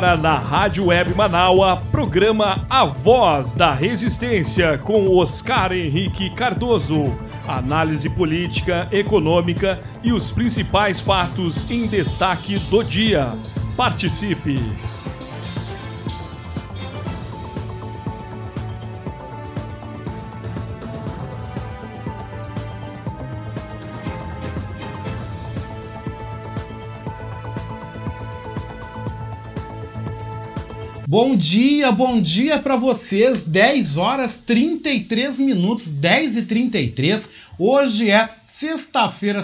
Na Rádio Web Manaus, programa A Voz da Resistência com Oscar Henrique Cardoso. Análise política, econômica e os principais fatos em destaque do dia. Participe! Bom dia para vocês, 10 horas 33 minutos, 10h33, hoje é sexta-feira,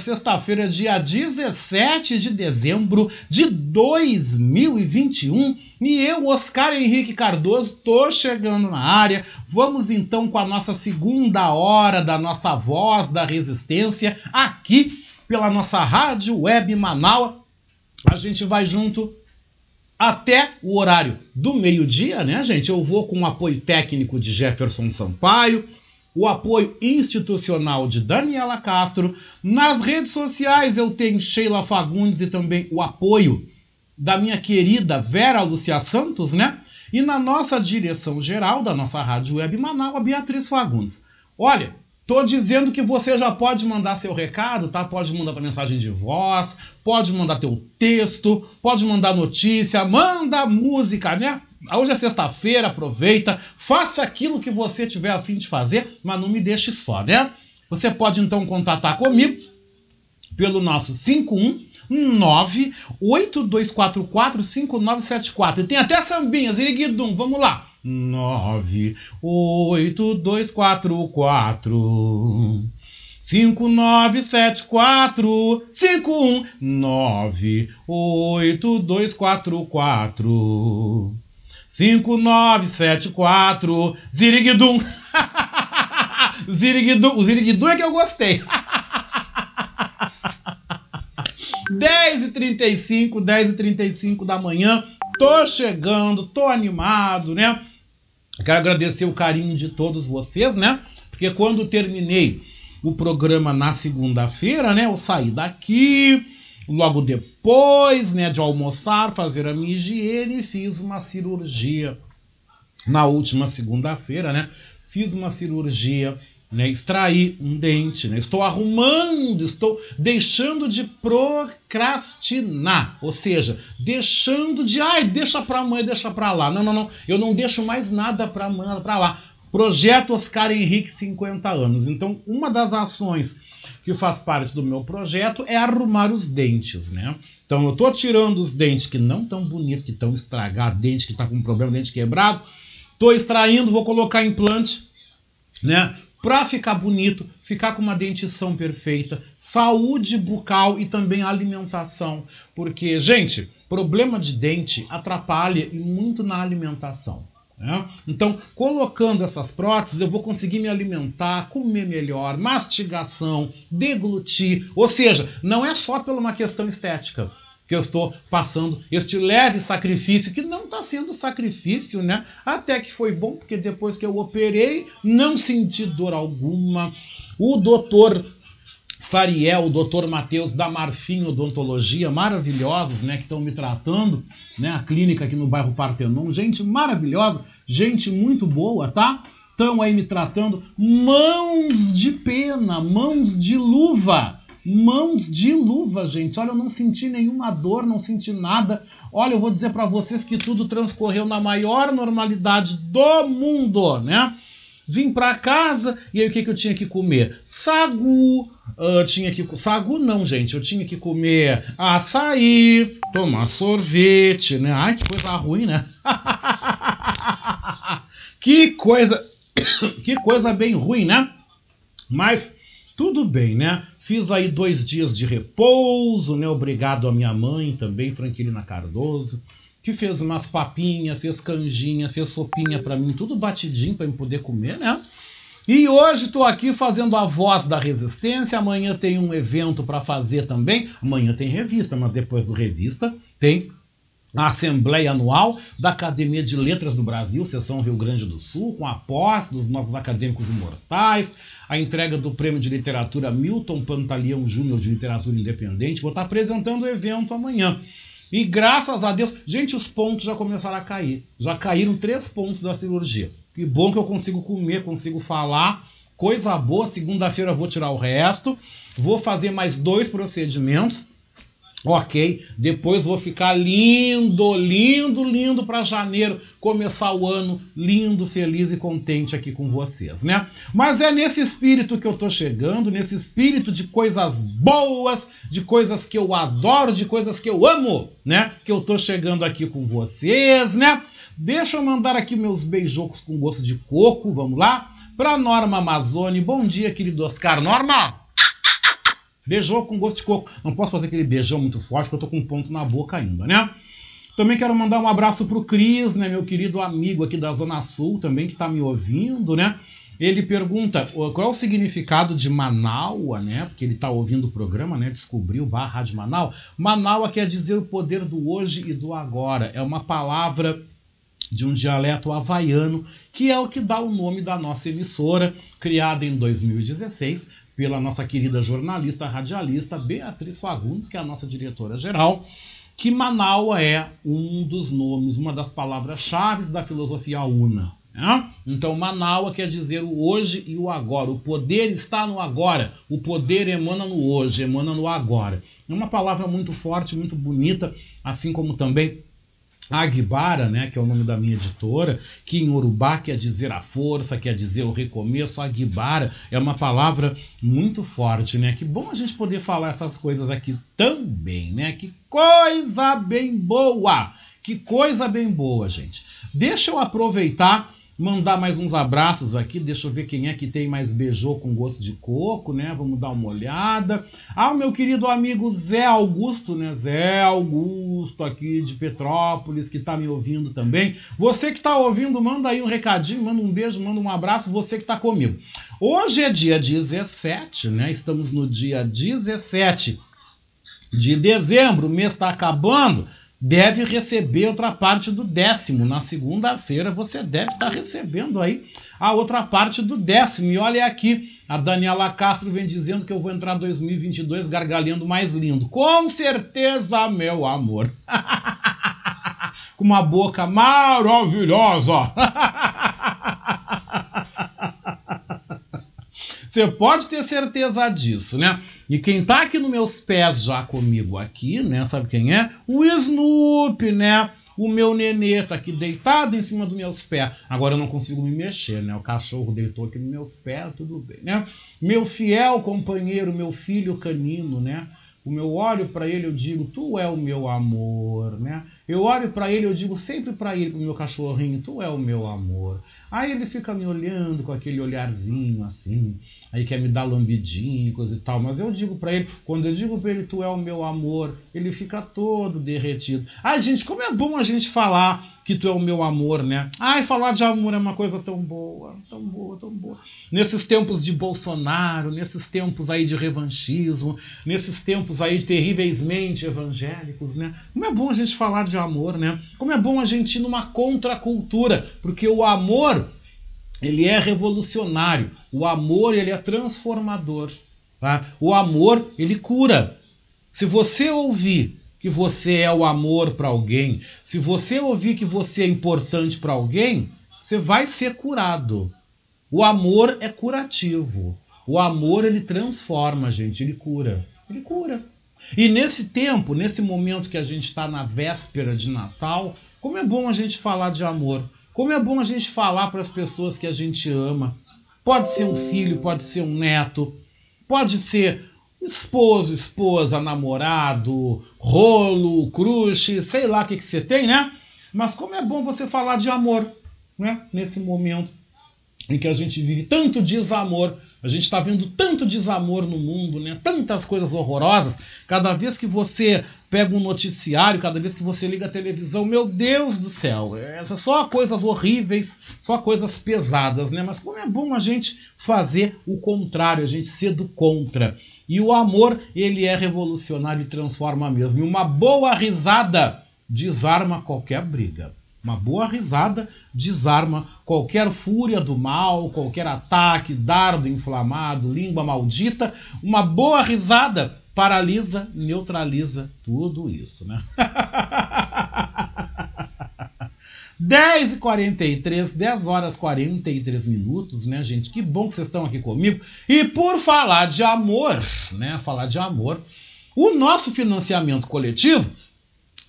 dia 17 de dezembro de 2021, e eu, Oscar Henrique Cardoso, tô chegando na área. Vamos então com a nossa segunda hora da nossa Voz da Resistência, aqui pela nossa Rádio Web Manaus. A gente vai junto até o horário do meio-dia, né, gente? Eu vou com o apoio técnico de Jefferson Sampaio, o apoio institucional de Daniela Castro. Nas redes sociais eu tenho Sheila Fagundes e também o apoio da minha querida Vera Lúcia Santos, né? E na nossa direção geral da nossa Rádio Web Manaus, a Beatriz Fagundes. Olha, tô dizendo que você já pode mandar seu recado, tá? Pode mandar tua mensagem de voz, pode mandar teu texto, pode mandar notícia, manda música, né? Hoje é sexta-feira, aproveita, faça aquilo que você tiver a fim de fazer, mas não me deixe só, né? Você pode, então, contatar comigo pelo nosso 519-8244-5974. E tem até sambinhas, iriguidum, vamos lá. 98244-5974 Ziriguidum. Ziriguidum. O Ziriguidum é que eu gostei. 10h35 da manhã. Tô chegando, tô animado, né? Quero agradecer o carinho de todos vocês, né? Porque quando terminei o programa na segunda-feira, né? Eu saí daqui, logo depois, né? De almoçar, fazer a minha higiene, fiz uma cirurgia na última segunda-feira, né? Fiz uma cirurgia, né? Extraí um dente, né? Estou arrumando, estou deixando de procrastinar, ou seja, deixando de, ai, deixa pra amanhã, deixa pra lá. Não, eu não deixo mais nada pra amanhã, pra lá. Projeto Oscar Henrique 50 anos. Então, uma das ações que faz parte do meu projeto é arrumar os dentes, né? Então, eu tô tirando os dentes que não tão bonitos, que estão estragados, dente que tá com problema, dente quebrado. Tô extraindo, vou colocar implante, né? Para ficar bonito, ficar com uma dentição perfeita, saúde bucal e também alimentação. Porque, gente, problema de dente atrapalha e muito na alimentação, né? Então, colocando essas próteses, eu vou conseguir me alimentar, comer melhor, mastigação, deglutir. Ou seja, não é só por uma questão estética que eu estou passando este leve sacrifício, que não está sendo sacrifício, né? Até que foi bom, porque depois que eu operei, não senti dor alguma. O doutor Sariel, o doutor Matheus da Marfim Odontologia, maravilhosos, né? Que estão me tratando, né? A clínica aqui no bairro Partenon, gente maravilhosa, gente muito boa, tá? Estão aí me tratando, mãos de pena, mãos de luva. Mãos de luva, gente. Olha, eu não senti nenhuma dor, não senti nada. Olha, eu vou dizer pra vocês que tudo transcorreu na maior normalidade do mundo, né? Vim pra casa e aí o que, que eu tinha que comer? Eu tinha que comer açaí, tomar sorvete, né? Ai, que coisa ruim, né? Que coisa bem ruim, né? Mas tudo bem, né? Fiz aí 2 dias de repouso, né? Obrigado à minha mãe também, Franquilina Cardoso, que fez umas papinhas, fez canjinha, fez sopinha pra mim, tudo batidinho pra eu poder comer, né? E hoje tô aqui fazendo a Voz da Resistência. Amanhã tem um evento pra fazer também. Amanhã tem revista, mas depois do revista tem a Assembleia Anual da Academia de Letras do Brasil, Seção Rio Grande do Sul, com a posse dos novos acadêmicos imortais, a entrega do Prêmio de Literatura Milton Pantaleão Júnior de Literatura Independente. Vou estar apresentando o evento amanhã. E graças a Deus, gente, os pontos já começaram a cair. Já caíram 3 pontos da cirurgia. Que bom que eu consigo comer, consigo falar. Coisa boa, segunda-feira eu vou tirar o resto. Vou fazer mais 2 procedimentos. Ok, depois vou ficar lindo, lindo, lindo para janeiro, começar o ano lindo, feliz e contente aqui com vocês, né? Mas é nesse espírito que eu tô chegando, nesse espírito de coisas boas, de coisas que eu adoro, de coisas que eu amo, né? Que eu tô chegando aqui com vocês, né? Deixa eu mandar aqui meus beijocos com gosto de coco, vamos lá? Para Norma Amazone, bom dia, querido Oscar. Norma! Beijou com gosto de coco. Não posso fazer aquele beijão muito forte, porque eu tô com um ponto na boca ainda, né? Também quero mandar um abraço pro Cris, né? Meu querido amigo aqui da Zona Sul também, que tá me ouvindo, né? Ele pergunta qual é o significado de Manaua, né? Porque ele tá ouvindo o programa, né? Descobriu a Rádio Manaus. Manaua quer dizer o poder do hoje e do agora. É uma palavra de um dialeto havaiano, que é o que dá o nome da nossa emissora, criada em 2016, pela nossa querida jornalista radialista Beatriz Fagundes, que é a nossa diretora-geral, que Manaus é um dos nomes, uma das palavras-chave da filosofia una, né? Então, Manaus quer dizer o hoje e o agora. O poder está no agora, o poder emana no hoje, emana no agora. É uma palavra muito forte, muito bonita, assim como também Aguibara, né, que é o nome da minha editora, que em Urubá quer dizer a força, quer dizer o recomeço. Aguibara é uma palavra muito forte, né? Que bom a gente poder falar essas coisas aqui também, né? Que coisa bem boa! Que coisa bem boa, gente! Deixa eu aproveitar, mandar mais uns abraços aqui, deixa eu ver quem é que tem mais beijou com gosto de coco, né? Vamos dar uma olhada. Ah, o meu querido amigo Zé Augusto, né? Zé Augusto aqui de Petrópolis, que tá me ouvindo também. Você que tá ouvindo, manda aí um recadinho, manda um beijo, manda um abraço, você que tá comigo. Hoje é dia 17, né? Estamos no dia 17 de dezembro, o mês tá acabando. Deve receber outra parte do 10º. Na segunda-feira você deve estar recebendo aí a outra parte do 10º. E olha aqui, a Daniela Castro vem dizendo que eu vou entrar 2022 gargalhando mais lindo. Com certeza, meu amor. Com uma boca maravilhosa. Você pode ter certeza disso, né? E quem tá aqui nos meus pés já comigo aqui, né? Sabe quem é? O Snoopy, né? O meu nenê tá aqui deitado em cima dos meus pés. Agora eu não consigo me mexer, né? O cachorro deitou aqui nos meus pés, tudo bem, né? Meu fiel companheiro, meu filho canino, né? O meu olho para ele, eu digo, tu é o meu amor, né? Eu olho para ele, eu digo sempre para ele, pro meu cachorrinho, tu é o meu amor. Aí ele fica me olhando com aquele olharzinho assim, aí quer me dar lambidinho, coisa e tal. Mas eu digo para ele, quando eu digo para ele, tu é o meu amor, ele fica todo derretido. Ai, gente, como é bom a gente falar que tu é o meu amor, né? Ai, falar de amor é uma coisa tão boa, tão boa, tão boa. Nesses tempos de Bolsonaro, nesses tempos aí de revanchismo, nesses tempos aí de terrivelmente evangélicos, né? Como é bom a gente falar de amor, né? Como é bom a gente ir numa contracultura, porque o amor, ele é revolucionário. O amor, ele é transformador, tá? O amor, ele cura. Se você ouvir que você é o amor para alguém, se você ouvir que você é importante para alguém, você vai ser curado. O amor é curativo. O amor, ele transforma, gente, ele cura. Ele cura. E nesse tempo, nesse momento que a gente está na véspera de Natal, como é bom a gente falar de amor. Como é bom a gente falar para as pessoas que a gente ama. Pode ser um filho, pode ser um neto, pode ser esposo, esposa, namorado, rolo, crush, sei lá o que você tem, né? Mas como é bom você falar de amor, né? Nesse momento em que a gente vive tanto desamor, a gente está vendo tanto desamor no mundo, né? Tantas coisas horrorosas. Cada vez que você pega um noticiário, cada vez que você liga a televisão, meu Deus do céu, essas só coisas horríveis, só coisas pesadas, né? Mas como é bom a gente fazer o contrário, a gente ser do contra. E o amor, ele é revolucionário e transforma mesmo. E uma boa risada desarma qualquer briga. Uma boa risada desarma qualquer fúria do mal, qualquer ataque, dardo inflamado, língua maldita. Uma boa risada paralisa, neutraliza tudo isso, né? 10h43 minutos, né, gente? Que bom que vocês estão aqui comigo. E por falar de amor, né? Falar de amor, o nosso financiamento coletivo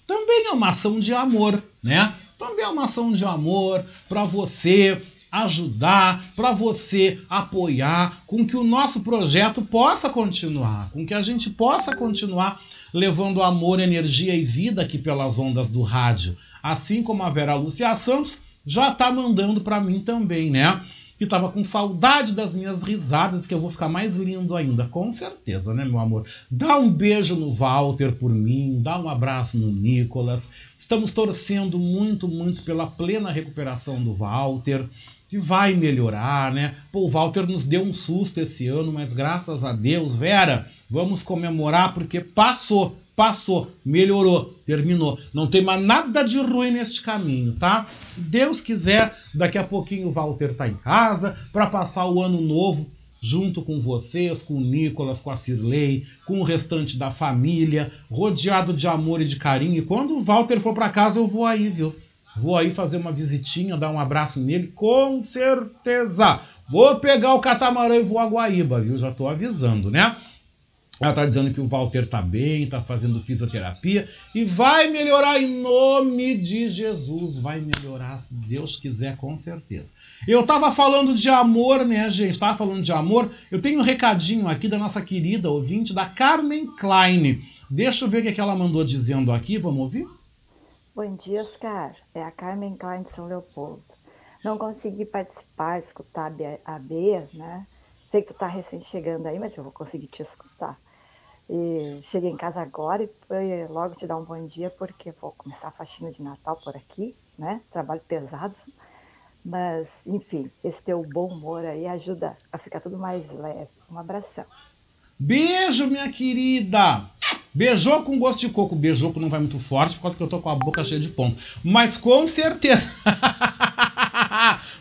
também é uma ação de amor, né? Também é uma ação de amor para você ajudar, para você apoiar, com que o nosso projeto possa continuar, com que a gente possa continuar levando amor, energia e vida aqui pelas ondas do rádio. Assim como a Vera Lúcia Santos já tá mandando para mim também, né? Que tava com saudade das minhas risadas, que eu vou ficar mais lindo ainda. Com certeza, né, meu amor? Dá um beijo no Walter por mim, dá um abraço no Nicolas. Estamos torcendo muito, muito pela plena recuperação do Walter, que vai melhorar, né? Pô, o Walter nos deu um susto esse ano, mas graças a Deus, Vera, vamos comemorar porque passou, passou, melhorou, terminou. Não tem mais nada de ruim neste caminho, tá? Se Deus quiser, daqui a pouquinho o Walter tá em casa para passar o ano novo junto com vocês, com o Nicolas, com a Cirlei, com o restante da família, rodeado de amor e de carinho. E quando o Walter for para casa, eu vou aí, viu? Vou aí fazer uma visitinha, dar um abraço nele, com certeza. Vou pegar o catamarã e vou a Guaíba, viu? Já tô avisando, né? Ela tá dizendo que o Walter tá bem, tá fazendo fisioterapia e vai melhorar em nome de Jesus. Vai melhorar, se Deus quiser, com certeza. Eu tava falando de amor, né, gente? Tava falando de amor. Eu tenho um recadinho aqui da nossa querida ouvinte, da Carmen Klein. Deixa eu ver o que ela mandou dizendo aqui, vamos ouvir? Bom dia, Oscar. É a Carmen Klein de São Leopoldo. Não consegui participar, escutar a Bia, né? Sei que tu tá recém chegando aí, mas eu vou conseguir te escutar. E cheguei em casa agora e logo te dar um bom dia, porque vou começar a faxina de Natal por aqui, né? Trabalho pesado. Mas, enfim, esse teu bom humor aí ajuda a ficar tudo mais leve. Um abração. Beijo, minha querida! Beijou com gosto de coco. Beijou que não vai muito forte, por causa que eu tô com a boca cheia de pombo. Mas com certeza.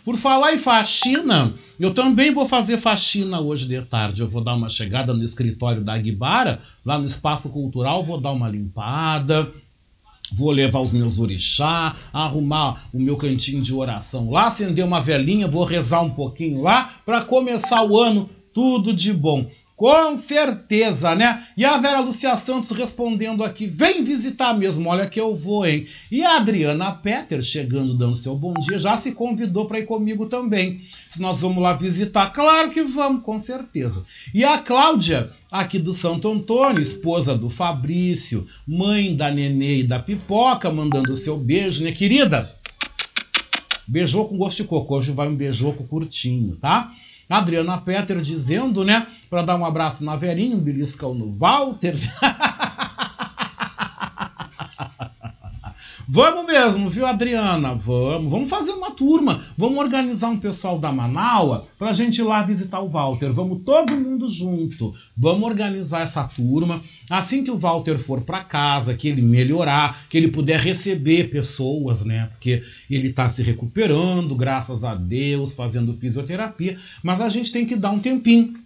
Por falar em faxina, eu também vou fazer faxina hoje de tarde. Eu vou dar uma chegada no escritório da Aguibara, lá no espaço cultural, vou dar uma limpada. Vou levar os meus orixá, arrumar o meu cantinho de oração lá, acender uma velinha, vou rezar um pouquinho lá, para começar o ano tudo de bom. Com certeza, né? E a Vera Lúcia Santos respondendo aqui, vem visitar mesmo, olha que eu vou, hein? E a Adriana Peter chegando, dando seu bom dia, já se convidou para ir comigo também. Se nós vamos lá visitar, claro que vamos, com certeza. E a Cláudia, aqui do Santo Antônio, esposa do Fabrício, mãe da Nenê e da Pipoca, mandando o seu beijo, né, querida? Beijou com gosto de cocô, hoje vai um beijoco curtinho, tá? Adriana Peter dizendo, né, para dar um abraço na Verinha, um beliscão no Walter. Vamos mesmo, viu, Adriana? Vamos. Vamos fazer uma turma. Vamos organizar um pessoal da Manaus para a gente ir lá visitar o Walter. Vamos todo mundo junto. Vamos organizar essa turma. Assim que o Walter for para casa, que ele melhorar, que ele puder receber pessoas, né? Porque ele está se recuperando, graças a Deus, fazendo fisioterapia. Mas a gente tem que dar um tempinho.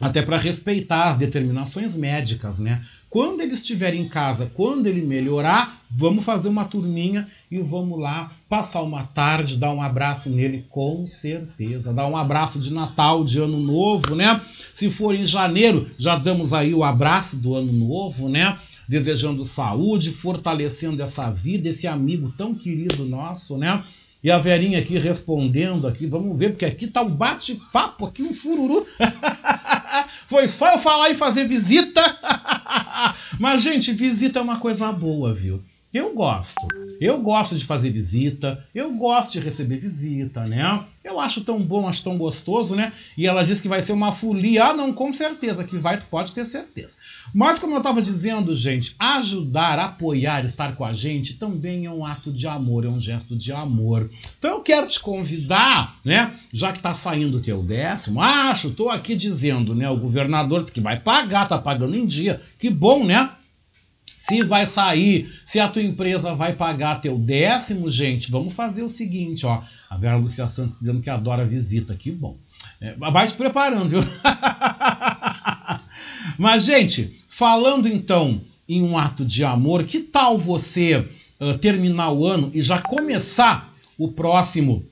Até para respeitar as determinações médicas, né? Quando ele estiver em casa, quando ele melhorar, vamos fazer uma turminha e vamos lá passar uma tarde, dar um abraço nele, com certeza. Dar um abraço de Natal, de Ano Novo, né? Se for em janeiro, já damos aí o abraço do Ano Novo, né? Desejando saúde, fortalecendo essa vida, esse amigo tão querido nosso, né? E a Verinha aqui respondendo aqui, vamos ver, porque aqui tá um bate-papo, aqui um fururu. Foi só eu falar e fazer visita. Mas, gente, visita é uma coisa boa, viu? Eu gosto. Eu gosto de fazer visita, eu gosto de receber visita, né? Eu acho tão bom, acho tão gostoso, né? E ela disse que vai ser uma folia. Ah, não, com certeza que vai, tu pode ter certeza. Mas como eu estava dizendo, gente, ajudar, apoiar, estar com a gente também é um ato de amor, é um gesto de amor. Então eu quero te convidar, né? Já que está saindo o teu décimo, acho, estou aqui dizendo, né? O governador disse que vai pagar, tá pagando em dia. Que bom, né? Se vai sair, se a tua empresa vai pagar teu décimo, gente, vamos fazer o seguinte, ó. A Vera Lúcia Santos dizendo que adora visita, que bom. É, vai te preparando, viu? Mas, gente, falando então em um ato de amor, que tal você terminar o ano e já começar o próximo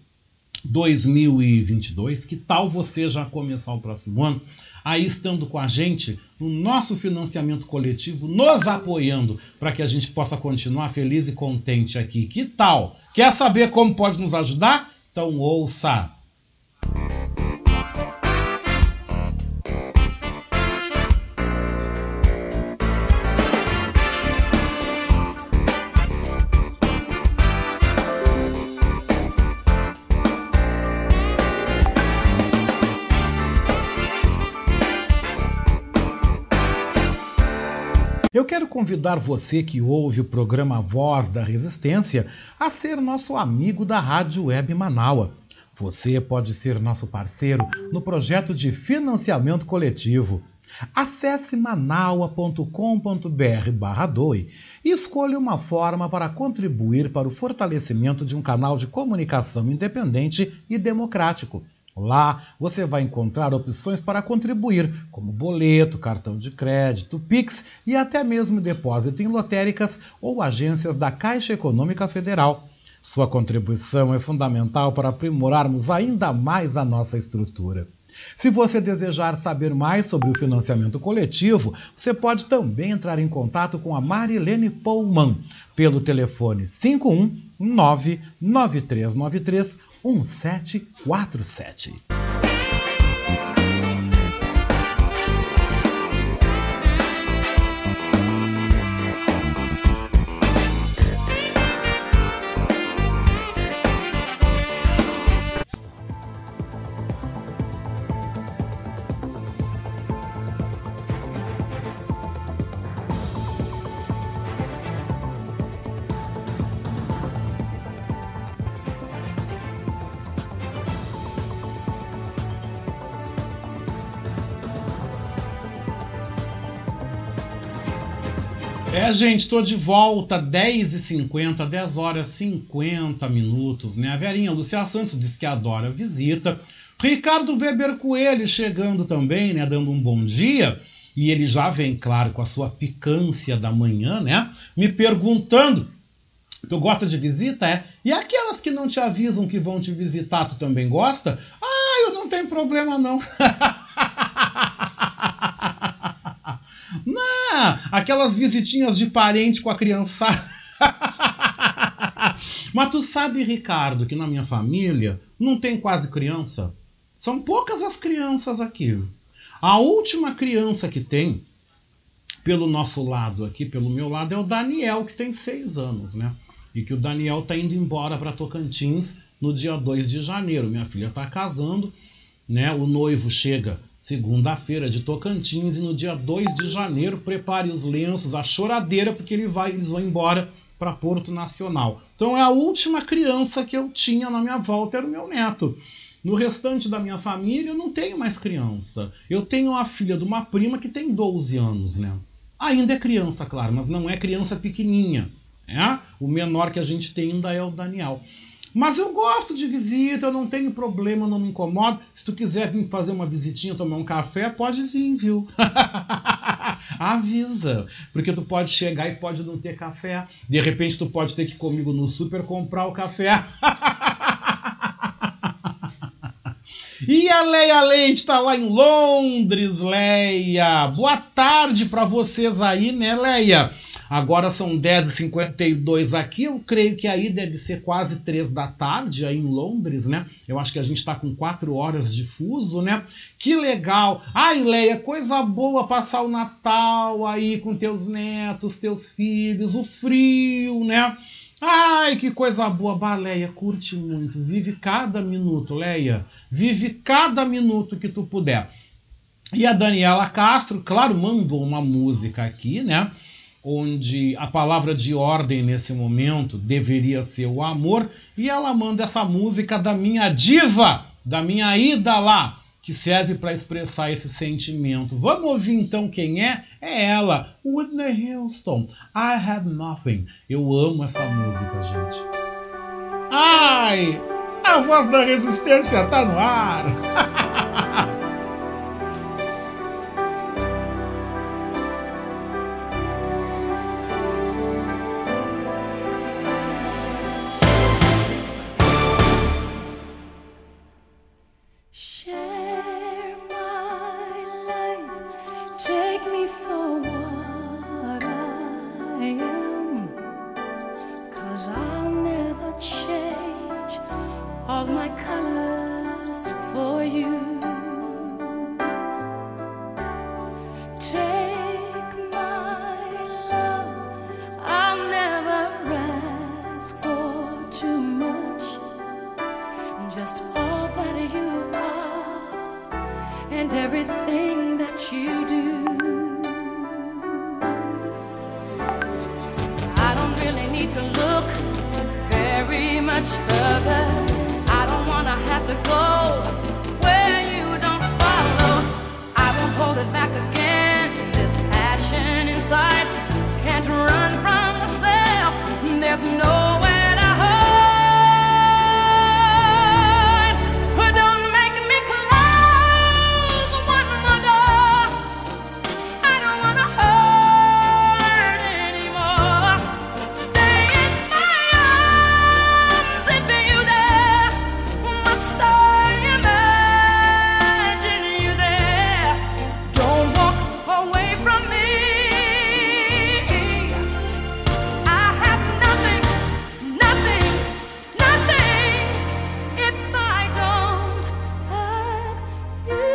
2022? Que tal você já começar o próximo ano aí estando com a gente no nosso financiamento coletivo, nos apoiando para que a gente possa continuar feliz e contente aqui? Que tal? Quer saber como pode nos ajudar? Então ouça! Eu quero convidar você que ouve o programa Voz da Resistência a ser nosso amigo da Rádio Web Manaus. Você pode ser nosso parceiro no projeto de financiamento coletivo. Acesse manaua.com.br/doe e escolha uma forma para contribuir para o fortalecimento de um canal de comunicação independente e democrático. Lá você vai encontrar opções para contribuir, como boleto, cartão de crédito, Pix e até mesmo depósito em lotéricas ou agências da Caixa Econômica Federal. Sua contribuição é fundamental para aprimorarmos ainda mais a nossa estrutura. Se você desejar saber mais sobre o financiamento coletivo, você pode também entrar em contato com a Marilene Pouman pelo telefone 519-9393-1747. Gente, estou de volta, 10h50, 10h50, né? A Verinha Lúcia Santos diz que adora a visita. Ricardo Weber Coelho chegando também, né? Dando um bom dia. E ele já vem, claro, com a sua picância da manhã, né? Me perguntando, tu gosta de visita, é? E aquelas que não te avisam que vão te visitar, tu também gosta? Ah, eu não tenho problema, não. Não, aquelas visitinhas de parente com a criançada. Mas tu sabe, Ricardo, que na minha família não tem quase criança. São poucas as crianças aqui. A última criança que tem, pelo nosso lado aqui, pelo meu lado, é o Daniel, que tem 6 anos, né? E que o Daniel tá indo embora para Tocantins no dia 2 de janeiro. Minha filha tá casando, né? O noivo chega segunda-feira de Tocantins e no dia 2 de janeiro prepare os lenços, a choradeira, porque eles vão embora para Porto Nacional. Então é a última criança que eu tinha na minha volta, era o meu neto. No restante da minha família eu não tenho mais criança. Eu tenho a filha de uma prima que tem 12 anos, né? Ainda é criança, claro, mas não é criança pequenininha, né? O menor que a gente tem ainda é o Daniel. Mas eu gosto de visita, eu não tenho problema, não me incomodo. Se tu quiser vir fazer uma visitinha, tomar um café, pode vir, viu? Avisa, porque tu pode chegar e pode não ter café. De repente tu pode ter que ir comigo no super comprar o café. E a Leia Leite tá lá em Londres, Leia. Boa tarde para vocês aí, né, Leia? Agora são 10h52 aqui, eu creio que aí deve ser quase 3 da tarde aí em Londres, né? Eu acho que a gente tá com 4 horas de fuso, né? Que legal! Ai, Leia, coisa boa passar o Natal aí com teus netos, teus filhos, o frio, né? Ai, que coisa boa! Bah, Leia, curte muito, vive cada minuto, Leia. Vive cada minuto que tu puder. E a Daniela Castro, claro, mandou uma música aqui, né? Onde a palavra de ordem nesse momento deveria ser o amor, e ela manda essa música da minha diva, da minha ida lá, que serve para expressar esse sentimento. Vamos ouvir então quem é? É ela, Whitney Houston, I Have Nothing. Eu amo essa música, gente. Ai, a voz da resistência tá no ar. all my colors for you. Take my love, I'll never ask for too much, just all that you are and everything that you do. I don't really need to look very much further, I don't wanna have to go where you don't follow. I won't hold it back again, this passion inside, can't run from myself, there's nowhere to hide. But don't make me close one more door, I don't wanna hurt anymore. Stay in my arms if you dare, must I imagine you there. Don't walk away from me, I have nothing, nothing, nothing if I don't have you.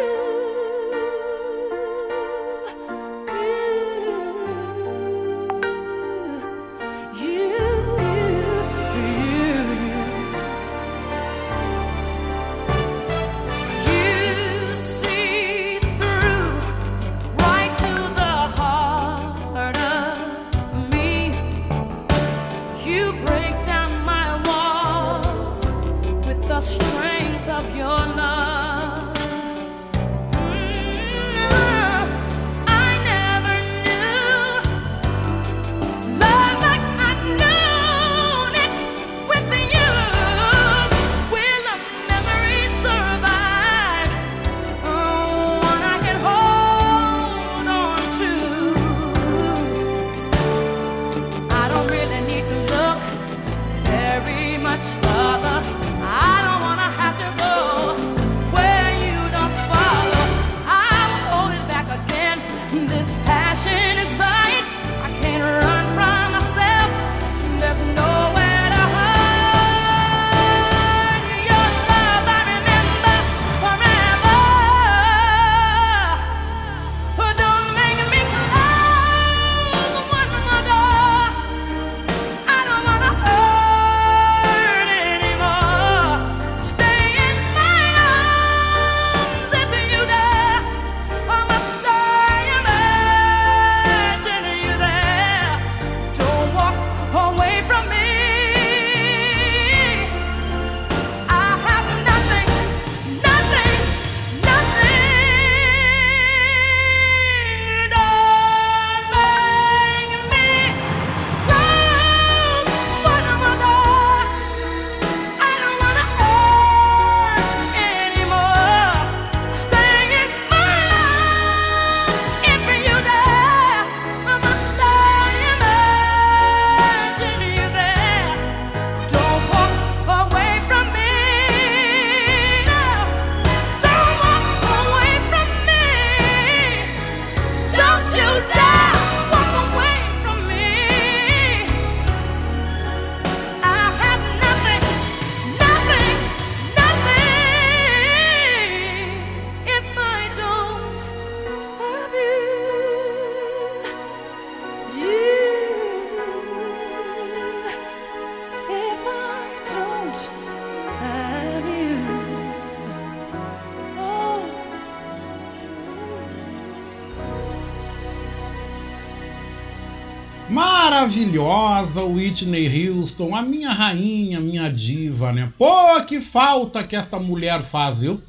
You see through, right to the heart of me. You break down my walls with the strength of your love. I never knew love like I've known it with you. Will a memory survive? Oh, one I can hold on to. I don't really need to look very much further, I don't wanna have to go where you don't follow. I'll hold it back again, this passion inside, I can't run from myself, there's nowhere to hide. Your love I remember forever, but don't make me close one more door, I don't wanna hurt anymore. Stay in my arms if you dare, I must I imagine you there. Don't walk away from me, I have nothing, nothing, nothing. Don't make me close one more door, I don't wanna hurt anymore. Stay in my arms if you dare, I must I imagine you there. Don't walk away from me, don't walk away from me, don't you dare walk away from me, I have nothing, nothing, nothing if I don't have you. If I don't have you, Maravilhosa Whitney Houston, a minha rainha, minha diva, né? Pô, que falta que esta mulher faz, viu?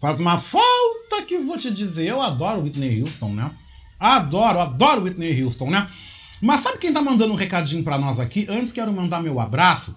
Faz uma falta que vou te dizer. Eu adoro Whitney Houston, né? Adoro Whitney Houston, né? Mas sabe quem tá mandando um recadinho pra nós aqui? Antes quero mandar meu abraço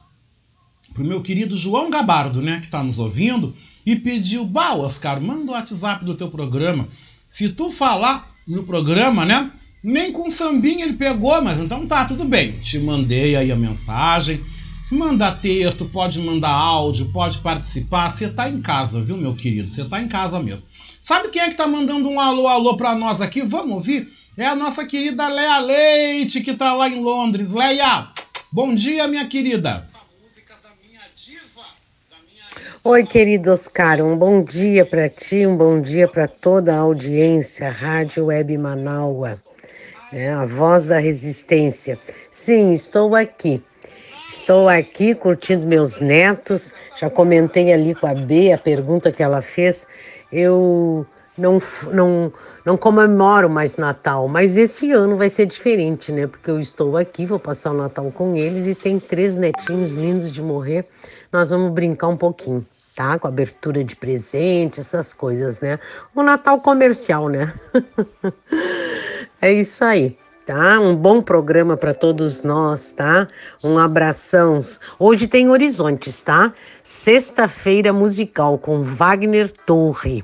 pro meu querido João Gabardo, né? Que tá nos ouvindo e pediu: "Bah, Oscar, manda o WhatsApp do teu programa. Se tu falar no programa, né? Nem com sambinha ele pegou, mas então tá, tudo bem. Te mandei aí a mensagem. Manda texto, pode mandar áudio, pode participar. Você tá em casa, viu, meu querido? Você tá em casa mesmo." Sabe quem é que tá mandando um alô, alô pra nós aqui? Vamos ouvir? É a nossa querida Leia Leite, que tá lá em Londres. Leia, bom dia, minha querida. Essa música da minha diva, da minha Oi, querido Oscar, um bom dia para ti, um bom dia para toda a audiência, Rádio Web Manaus, a voz da resistência. Sim, estou aqui curtindo meus netos, já comentei ali com a B, a pergunta que ela fez, eu não comemoro mais Natal, mas esse ano vai ser diferente, né? Porque eu estou aqui, vou passar o Natal com eles e tem 3 netinhos lindos de morrer, nós vamos brincar um pouquinho. Tá? Com abertura de presente, essas coisas, né? O Natal comercial, né? É isso aí, tá? Um bom programa para todos nós, tá? Um abração. Hoje tem Horizontes, tá? Sexta-feira musical com Wagner Torre,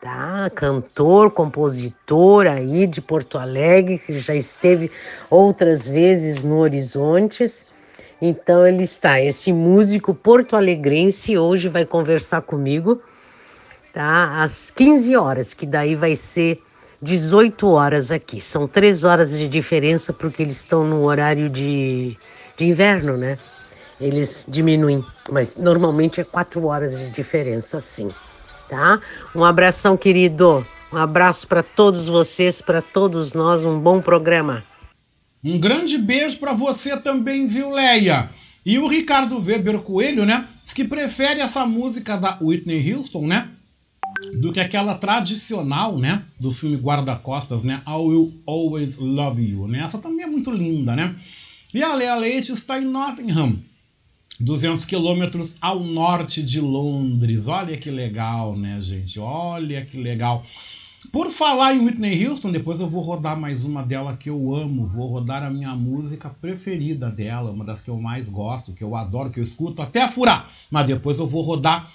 tá? Cantor, compositor aí de Porto Alegre, que já esteve outras vezes no Horizontes. Então ele está, esse músico porto-alegrense, hoje vai conversar comigo, tá? Às 15 horas, que daí vai ser 18 horas aqui. São 3 horas de diferença porque eles estão no horário de inverno, né? Eles diminuem, mas normalmente é 4 horas de diferença, sim, tá? Um abração, querido. Um abraço para todos vocês, para todos nós. Um bom programa. Um grande beijo para você também, viu, Leia? E o Ricardo Weber Coelho, né? Diz que prefere essa música da Whitney Houston, né? Do que aquela tradicional, né? Do filme Guarda-Costas, né? I Will Always Love You, né? Essa também é muito linda, né? E a Leia Leite está em Nottingham, 200 quilômetros ao norte de Londres. Olha que legal, né, gente? Olha que legal. Por falar em Whitney Houston, depois eu vou rodar mais uma dela que eu amo. Vou rodar a minha música preferida dela, uma das que eu mais gosto, que eu adoro, que eu escuto até furar. Mas depois eu vou rodar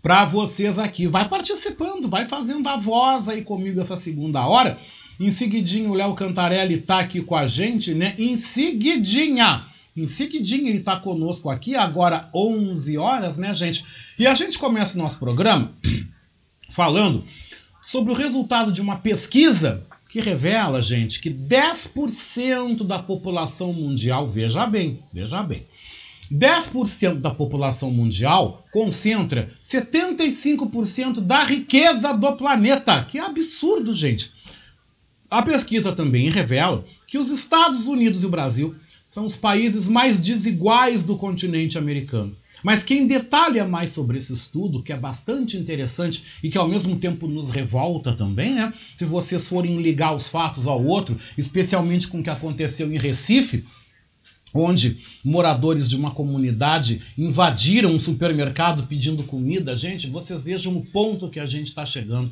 pra vocês aqui. Vai participando, vai fazendo a voz aí comigo essa segunda hora. Em seguidinho o Léo Cantarelli tá aqui com a gente, né? Em seguidinho ele tá conosco aqui, agora 11 horas, né, gente? E a gente começa o nosso programa falando sobre o resultado de uma pesquisa que revela, gente, que 10% da população mundial, veja bem, 10% da população mundial concentra 75% da riqueza do planeta. Que absurdo, gente! A pesquisa também revela que os Estados Unidos e o Brasil são os países mais desiguais do continente americano. Mas quem detalha mais sobre esse estudo, que é bastante interessante e que ao mesmo tempo nos revolta também, né? Se vocês forem ligar os fatos ao outro, especialmente com o que aconteceu em Recife, onde moradores de uma comunidade invadiram um supermercado pedindo comida, gente, vocês vejam o ponto que a gente está chegando.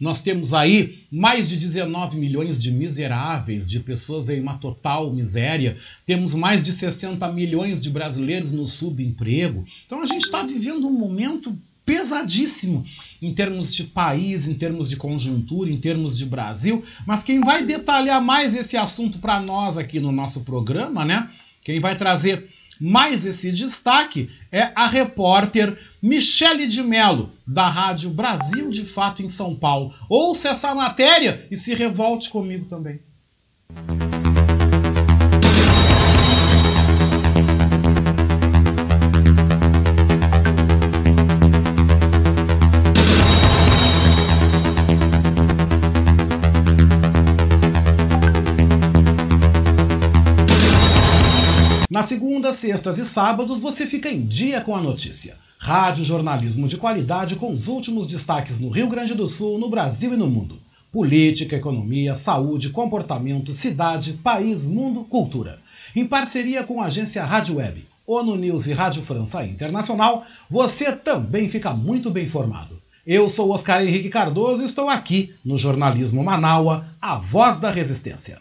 Nós temos aí mais de 19 milhões de miseráveis, de pessoas em uma total miséria. Temos mais de 60 milhões de brasileiros no subemprego. Então a gente está vivendo um momento pesadíssimo em termos de país, em termos de conjuntura, em termos de Brasil. Mas quem vai detalhar mais esse assunto para nós aqui no nosso programa, né? Quem vai trazer mais esse destaque é a repórter Michele de Mello, da Rádio Brasil de Fato em São Paulo. Ouça essa matéria e se revolte comigo também. Nas segundas, sextas e sábados você fica em dia com a notícia. Rádio jornalismo de qualidade com os últimos destaques no Rio Grande do Sul, no Brasil e no mundo. Política, economia, saúde, comportamento, cidade, país, mundo, cultura. Em parceria com a agência Rádio Web, ONU News e Rádio França Internacional, você também fica muito bem informado. Eu sou Oscar Henrique Cardoso e estou aqui no Jornalismo Manaus, a voz da resistência.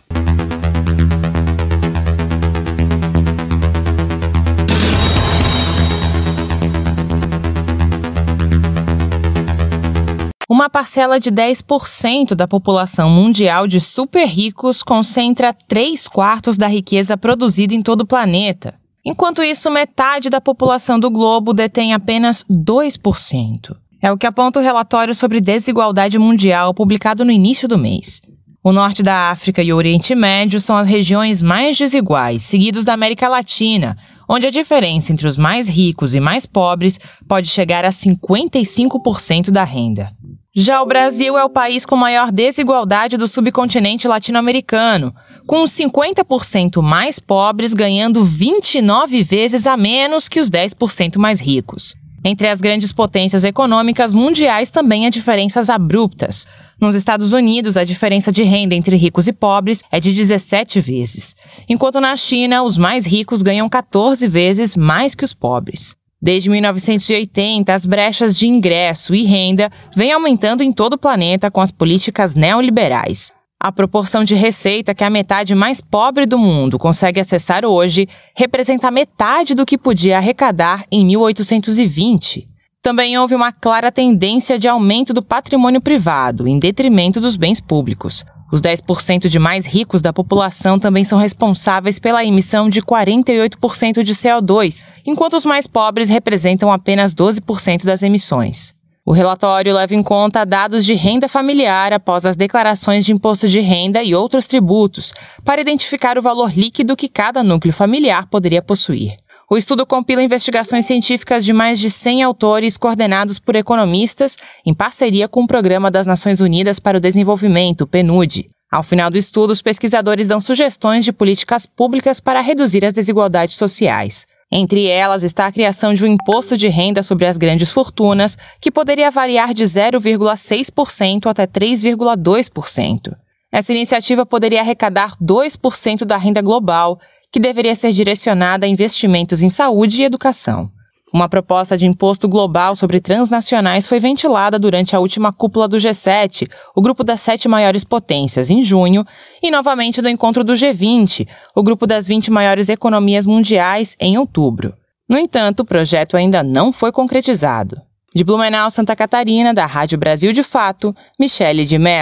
Uma parcela de 10% da população mundial de super ricos concentra 3/4 da riqueza produzida em todo o planeta. Enquanto isso, metade da população do globo detém apenas 2%. É o que aponta o relatório sobre desigualdade mundial publicado no início do mês. O norte da África e o Oriente Médio são as regiões mais desiguais, seguidos da América Latina, onde a diferença entre os mais ricos e mais pobres pode chegar a 55% da renda. Já o Brasil é o país com maior desigualdade do subcontinente latino-americano, com os 50% mais pobres ganhando 29 vezes a menos que os 10% mais ricos. Entre as grandes potências econômicas mundiais também há diferenças abruptas. Nos Estados Unidos, a diferença de renda entre ricos e pobres é de 17 vezes, enquanto na China, os mais ricos ganham 14 vezes mais que os pobres. Desde 1980, as brechas de ingresso e renda vêm aumentando em todo o planeta com as políticas neoliberais. A proporção de receita que a metade mais pobre do mundo consegue acessar hoje representa metade do que podia arrecadar em 1820. Também houve uma clara tendência de aumento do patrimônio privado, em detrimento dos bens públicos. Os 10% de mais ricos da população também são responsáveis pela emissão de 48% de CO2, enquanto os mais pobres representam apenas 12% das emissões. O relatório leva em conta dados de renda familiar após as declarações de imposto de renda e outros tributos, para identificar o valor líquido que cada núcleo familiar poderia possuir. O estudo compila investigações científicas de mais de 100 autores coordenados por economistas em parceria com o Programa das Nações Unidas para o Desenvolvimento, PNUD. Ao final do estudo, os pesquisadores dão sugestões de políticas públicas para reduzir as desigualdades sociais. Entre elas está a criação de um imposto de renda sobre as grandes fortunas, que poderia variar de 0,6% até 3,2%. Essa iniciativa poderia arrecadar 2% da renda global, que deveria ser direcionada a investimentos em saúde e educação. Uma proposta de imposto global sobre transnacionais foi ventilada durante a última cúpula do G7, o grupo das 7 maiores potências, em junho, e novamente no encontro do G20, o grupo das 20 maiores economias mundiais, em outubro. No entanto, o projeto ainda não foi concretizado. De Blumenau, Santa Catarina, da Rádio Brasil de Fato, Michele de Mello.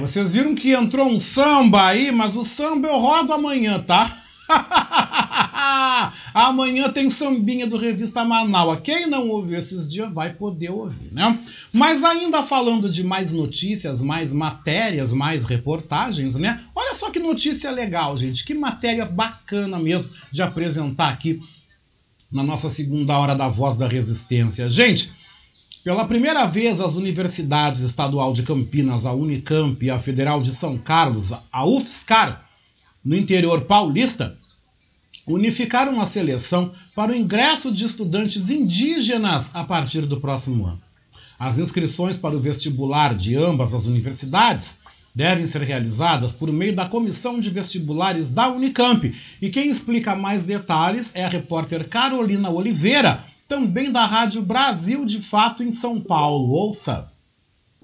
Vocês viram que entrou um samba aí, mas o samba eu rodo amanhã, tá? Amanhã tem sambinha do Revista Manaus. Quem não ouviu esses dias vai poder ouvir, né? Mas ainda falando de mais notícias, mais matérias, mais reportagens, né? Olha só que notícia legal, gente. Que matéria bacana mesmo de apresentar aqui na nossa segunda hora da Voz da Resistência. Gente, pela primeira vez, as Universidades Estadual de Campinas, a Unicamp, e a Federal de São Carlos, a UFSCar, no interior paulista, unificaram a seleção para o ingresso de estudantes indígenas a partir do próximo ano. As inscrições para o vestibular de ambas as universidades devem ser realizadas por meio da Comissão de Vestibulares da Unicamp. E quem explica mais detalhes é a repórter Carolina Oliveira, também da Rádio Brasil de Fato em São Paulo. Ouça!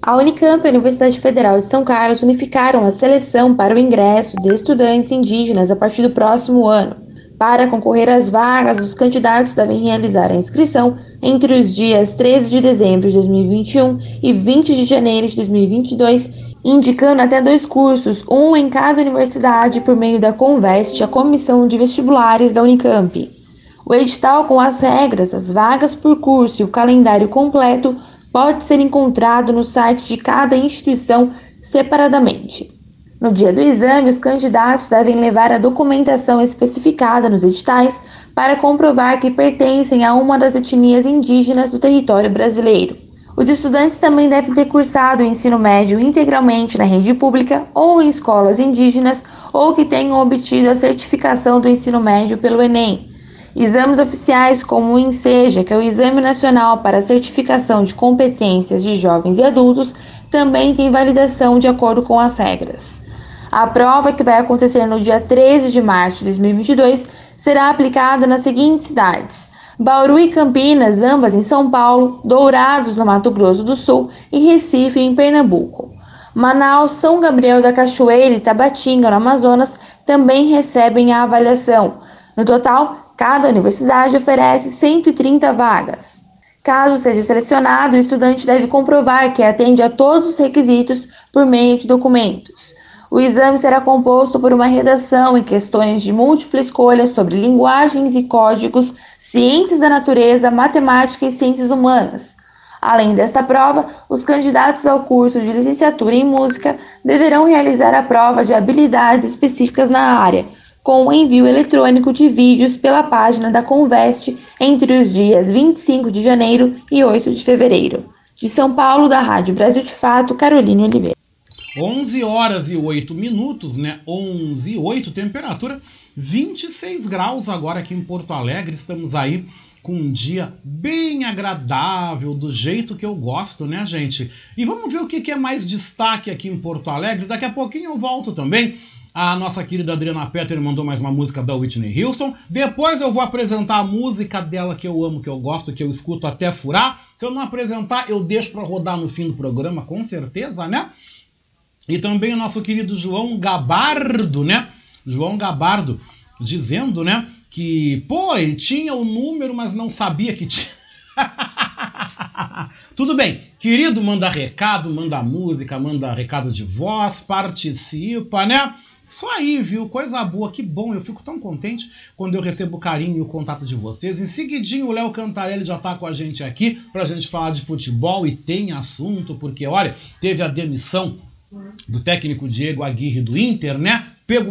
A Unicamp e a Universidade Federal de São Carlos unificaram a seleção para o ingresso de estudantes indígenas a partir do próximo ano. Para concorrer às vagas, os candidatos devem realizar a inscrição entre os dias 13 de dezembro de 2021 e 20 de janeiro de 2022, indicando até 2 cursos, um em cada universidade, por meio da Conveste, a Comissão de Vestibulares da Unicamp. O edital com as regras, as vagas por curso e o calendário completo pode ser encontrado no site de cada instituição separadamente. No dia do exame, os candidatos devem levar a documentação especificada nos editais para comprovar que pertencem a uma das etnias indígenas do território brasileiro. Os estudantes também devem ter cursado o ensino médio integralmente na rede pública ou em escolas indígenas, ou que tenham obtido a certificação do ensino médio pelo Enem. Exames oficiais como o INSEJA, que é o Exame Nacional para a Certificação de Competências de Jovens e Adultos, também tem validação de acordo com as regras. A prova, que vai acontecer no dia 13 de março de 2022, será aplicada nas seguintes cidades: Bauru e Campinas, ambas em São Paulo, Dourados, no Mato Grosso do Sul, e Recife, em Pernambuco. Manaus, São Gabriel da Cachoeira e Tabatinga, no Amazonas, também recebem a avaliação. No total, cada universidade oferece 130 vagas. Caso seja selecionado, o estudante deve comprovar que atende a todos os requisitos por meio de documentos. O exame será composto por uma redação e questões de múltipla escolha sobre linguagens e códigos, ciências da natureza, matemática e ciências humanas. Além desta prova, os candidatos ao curso de licenciatura em música deverão realizar a prova de habilidades específicas na área, com o envio eletrônico de vídeos pela página da Conveste entre os dias 25 de janeiro e 8 de fevereiro. De São Paulo, da Rádio Brasil de Fato, Carolina Oliveira. 11h08, né? 11h08, temperatura 26 graus agora aqui em Porto Alegre. Estamos aí com um dia bem agradável, do jeito que eu gosto, né, gente? E vamos ver o que é mais destaque aqui em Porto Alegre. Daqui a pouquinho eu volto também. A nossa querida Adriana Peter mandou mais uma música da Whitney Houston. Depois eu vou apresentar a música dela que eu amo, que eu gosto, que eu escuto até furar. Se eu não apresentar, eu deixo para rodar no fim do programa, com certeza, né? E também o nosso querido João Gabardo, né? João Gabardo dizendo, né, que, pô, ele tinha o número, mas não sabia que tinha. Tudo bem, querido, manda recado, manda música, manda recado de voz, participa, né? Só aí, viu? Coisa boa, que bom. Eu fico tão contente quando eu recebo o carinho e o contato de vocês. Em seguidinho, o Léo Cantarelli já tá com a gente aqui pra gente falar de futebol e tem assunto, porque, olha, teve a demissão do técnico Diego Aguirre do Inter, né?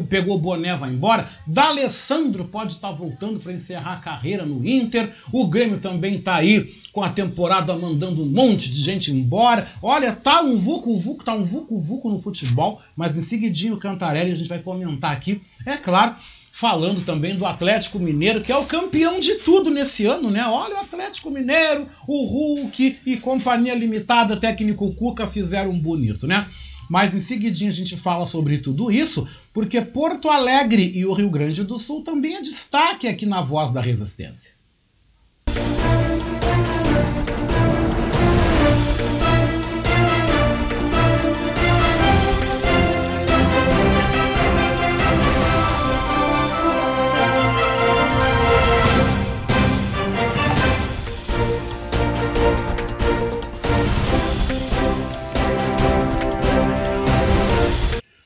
Pegou o boné, vai embora. D'Alessandro pode estar voltando para encerrar a carreira no Inter. O Grêmio também está aí com a temporada mandando um monte de gente embora. Olha, tá um vucu-vucu no futebol. Mas em seguidinho, Cantarelli, a gente vai comentar aqui, é claro, falando também do Atlético Mineiro, que é o campeão de tudo nesse ano, né? Olha, o Atlético Mineiro, o Hulk e Companhia Limitada, técnico Cuca, fizeram um bonito, né? Mas em seguidinho a gente fala sobre tudo isso, porque Porto Alegre e o Rio Grande do Sul também é destaque aqui na Voz da Resistência.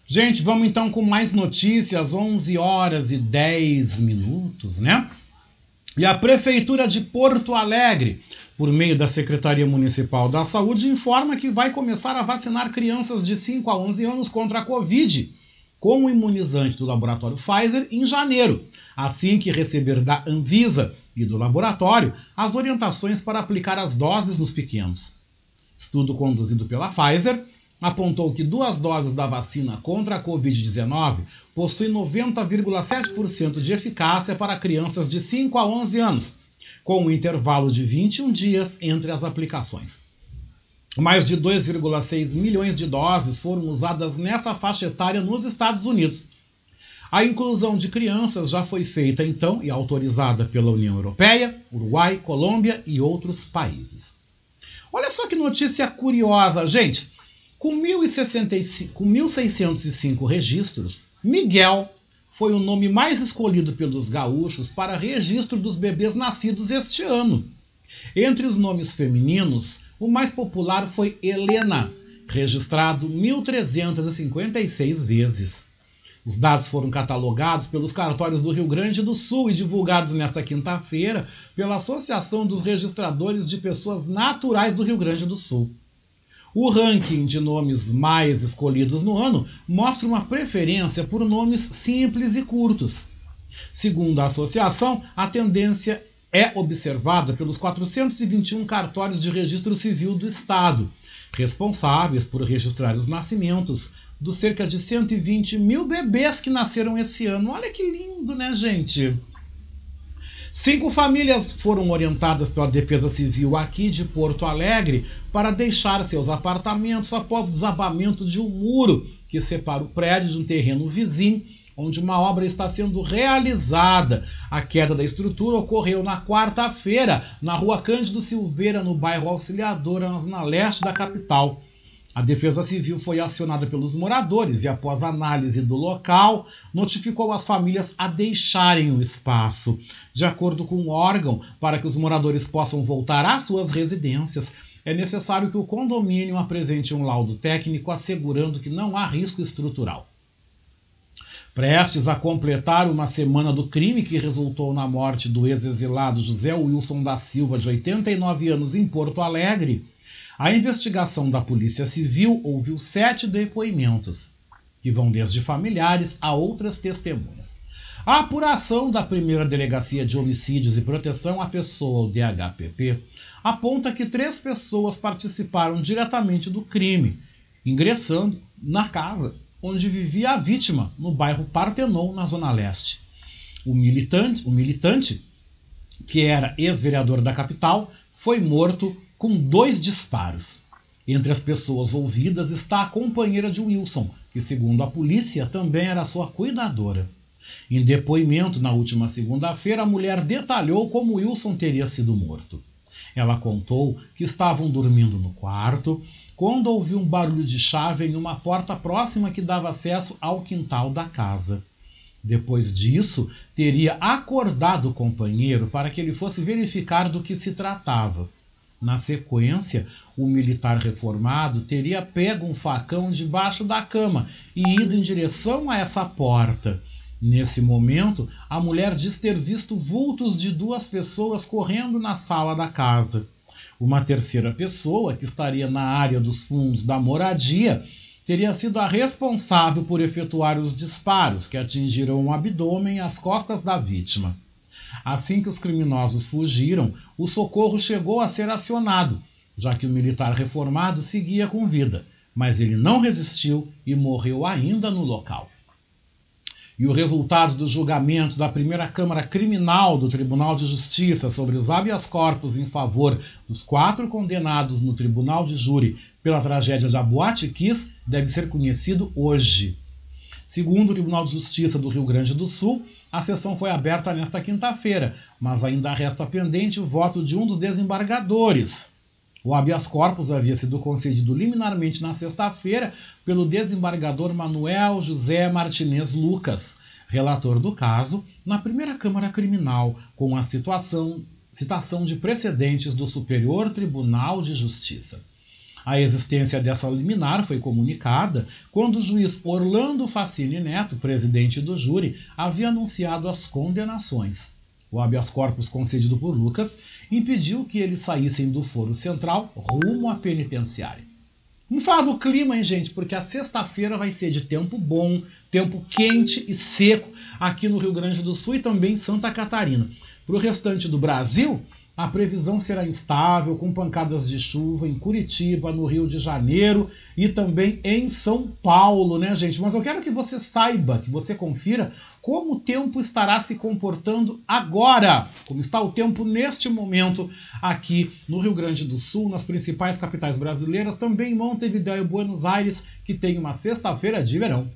Gente, vamos então com mais notícias, 11h10, né? E a Prefeitura de Porto Alegre, por meio da Secretaria Municipal da Saúde, informa que vai começar a vacinar crianças de 5 a 11 anos contra a Covid, com o imunizante do laboratório Pfizer, em janeiro, assim que receber da Anvisa e do laboratório as orientações para aplicar as doses nos pequenos. Estudo conduzido pela Pfizer apontou que 2 doses da vacina contra a Covid-19 possuem 90,7% de eficácia para crianças de 5 a 11 anos, com um intervalo de 21 dias entre as aplicações. Mais de 2,6 milhões de doses foram usadas nessa faixa etária nos Estados Unidos. A inclusão de crianças já foi feita, então, e autorizada pela União Europeia, Uruguai, Colômbia e outros países. Olha só que notícia curiosa, gente! Com 1.605 registros, Miguel foi o nome mais escolhido pelos gaúchos para registro dos bebês nascidos este ano. Entre os nomes femininos, o mais popular foi Helena, registrado 1.356 vezes. Os dados foram catalogados pelos cartórios do Rio Grande do Sul e divulgados nesta quinta-feira pela Associação dos Registradores de Pessoas Naturais do Rio Grande do Sul. O ranking de nomes mais escolhidos no ano mostra uma preferência por nomes simples e curtos. Segundo a associação, a tendência é observada pelos 421 cartórios de registro civil do Estado, responsáveis por registrar os nascimentos dos cerca de 120 mil bebês que nasceram esse ano. Olha que lindo, né, gente? 5 famílias foram orientadas pela Defesa Civil aqui de Porto Alegre para deixar seus apartamentos após o desabamento de um muro que separa o prédio de um terreno vizinho, onde uma obra está sendo realizada. A queda da estrutura ocorreu na quarta-feira, na rua Cândido Silveira, no bairro Auxiliadora, na zona leste da capital. A Defesa Civil foi acionada pelos moradores e, após análise do local, notificou as famílias a deixarem o espaço. De acordo com o órgão, para que os moradores possam voltar às suas residências, é necessário que o condomínio apresente um laudo técnico assegurando que não há risco estrutural. Prestes a completar uma semana do crime que resultou na morte do ex-exilado José Wilson da Silva, de 89 anos, em Porto Alegre, A investigação da Polícia Civil ouviu 7 depoimentos, que vão desde familiares a outras testemunhas. A apuração da primeira Delegacia de Homicídios e Proteção à Pessoa, o DHPP, aponta que 3 pessoas participaram diretamente do crime, ingressando na casa onde vivia a vítima, no bairro Partenon, na Zona Leste. O militante, que era ex-vereador da capital, foi morto com 2 disparos. Entre as pessoas ouvidas está a companheira de Wilson, que, segundo a polícia, também era sua cuidadora. Em depoimento na última segunda-feira, a mulher detalhou como Wilson teria sido morto. Ela contou que estavam dormindo no quarto quando ouviu um barulho de chave em uma porta próxima que dava acesso ao quintal da casa. Depois disso, teria acordado o companheiro para que ele fosse verificar do que se tratava. Na sequência, o militar reformado teria pego um facão debaixo da cama e ido em direção a essa porta. Nesse momento, a mulher diz ter visto vultos de 2 pessoas correndo na sala da casa. Uma terceira pessoa, que estaria na área dos fundos da moradia, teria sido a responsável por efetuar os disparos que atingiram o abdômen e as costas da vítima. Assim que os criminosos fugiram, o socorro chegou a ser acionado, já que o militar reformado seguia com vida, mas ele não resistiu e morreu ainda no local. E o resultado do julgamento da primeira Câmara Criminal do Tribunal de Justiça sobre os habeas corpus em favor dos 4 condenados no Tribunal de Júri pela tragédia da Boate Kiss deve ser conhecido hoje. Segundo o Tribunal de Justiça do Rio Grande do Sul, a sessão foi aberta nesta quinta-feira, mas ainda resta pendente o voto de um dos desembargadores. O habeas corpus havia sido concedido liminarmente na sexta-feira pelo desembargador Manuel José Martinez Lucas, relator do caso, na primeira Câmara Criminal, com a citação de precedentes do Superior Tribunal de Justiça. A existência dessa liminar foi comunicada quando o juiz Orlando Facini Neto, presidente do júri, havia anunciado as condenações. O habeas corpus concedido por Lucas impediu que eles saíssem do foro central rumo à penitenciária. Vamos falar do clima, hein, gente? Porque a sexta-feira vai ser de tempo bom, tempo quente e seco aqui no Rio Grande do Sul e também em Santa Catarina. Para o restante do Brasil, a previsão será instável, com pancadas de chuva em Curitiba, no Rio de Janeiro e também em São Paulo, né, gente? Mas eu quero que você saiba, que você confira como o tempo estará se comportando agora, como está o tempo neste momento aqui no Rio Grande do Sul, nas principais capitais brasileiras, também em Montevidéu e Buenos Aires, que tem uma sexta-feira de verão.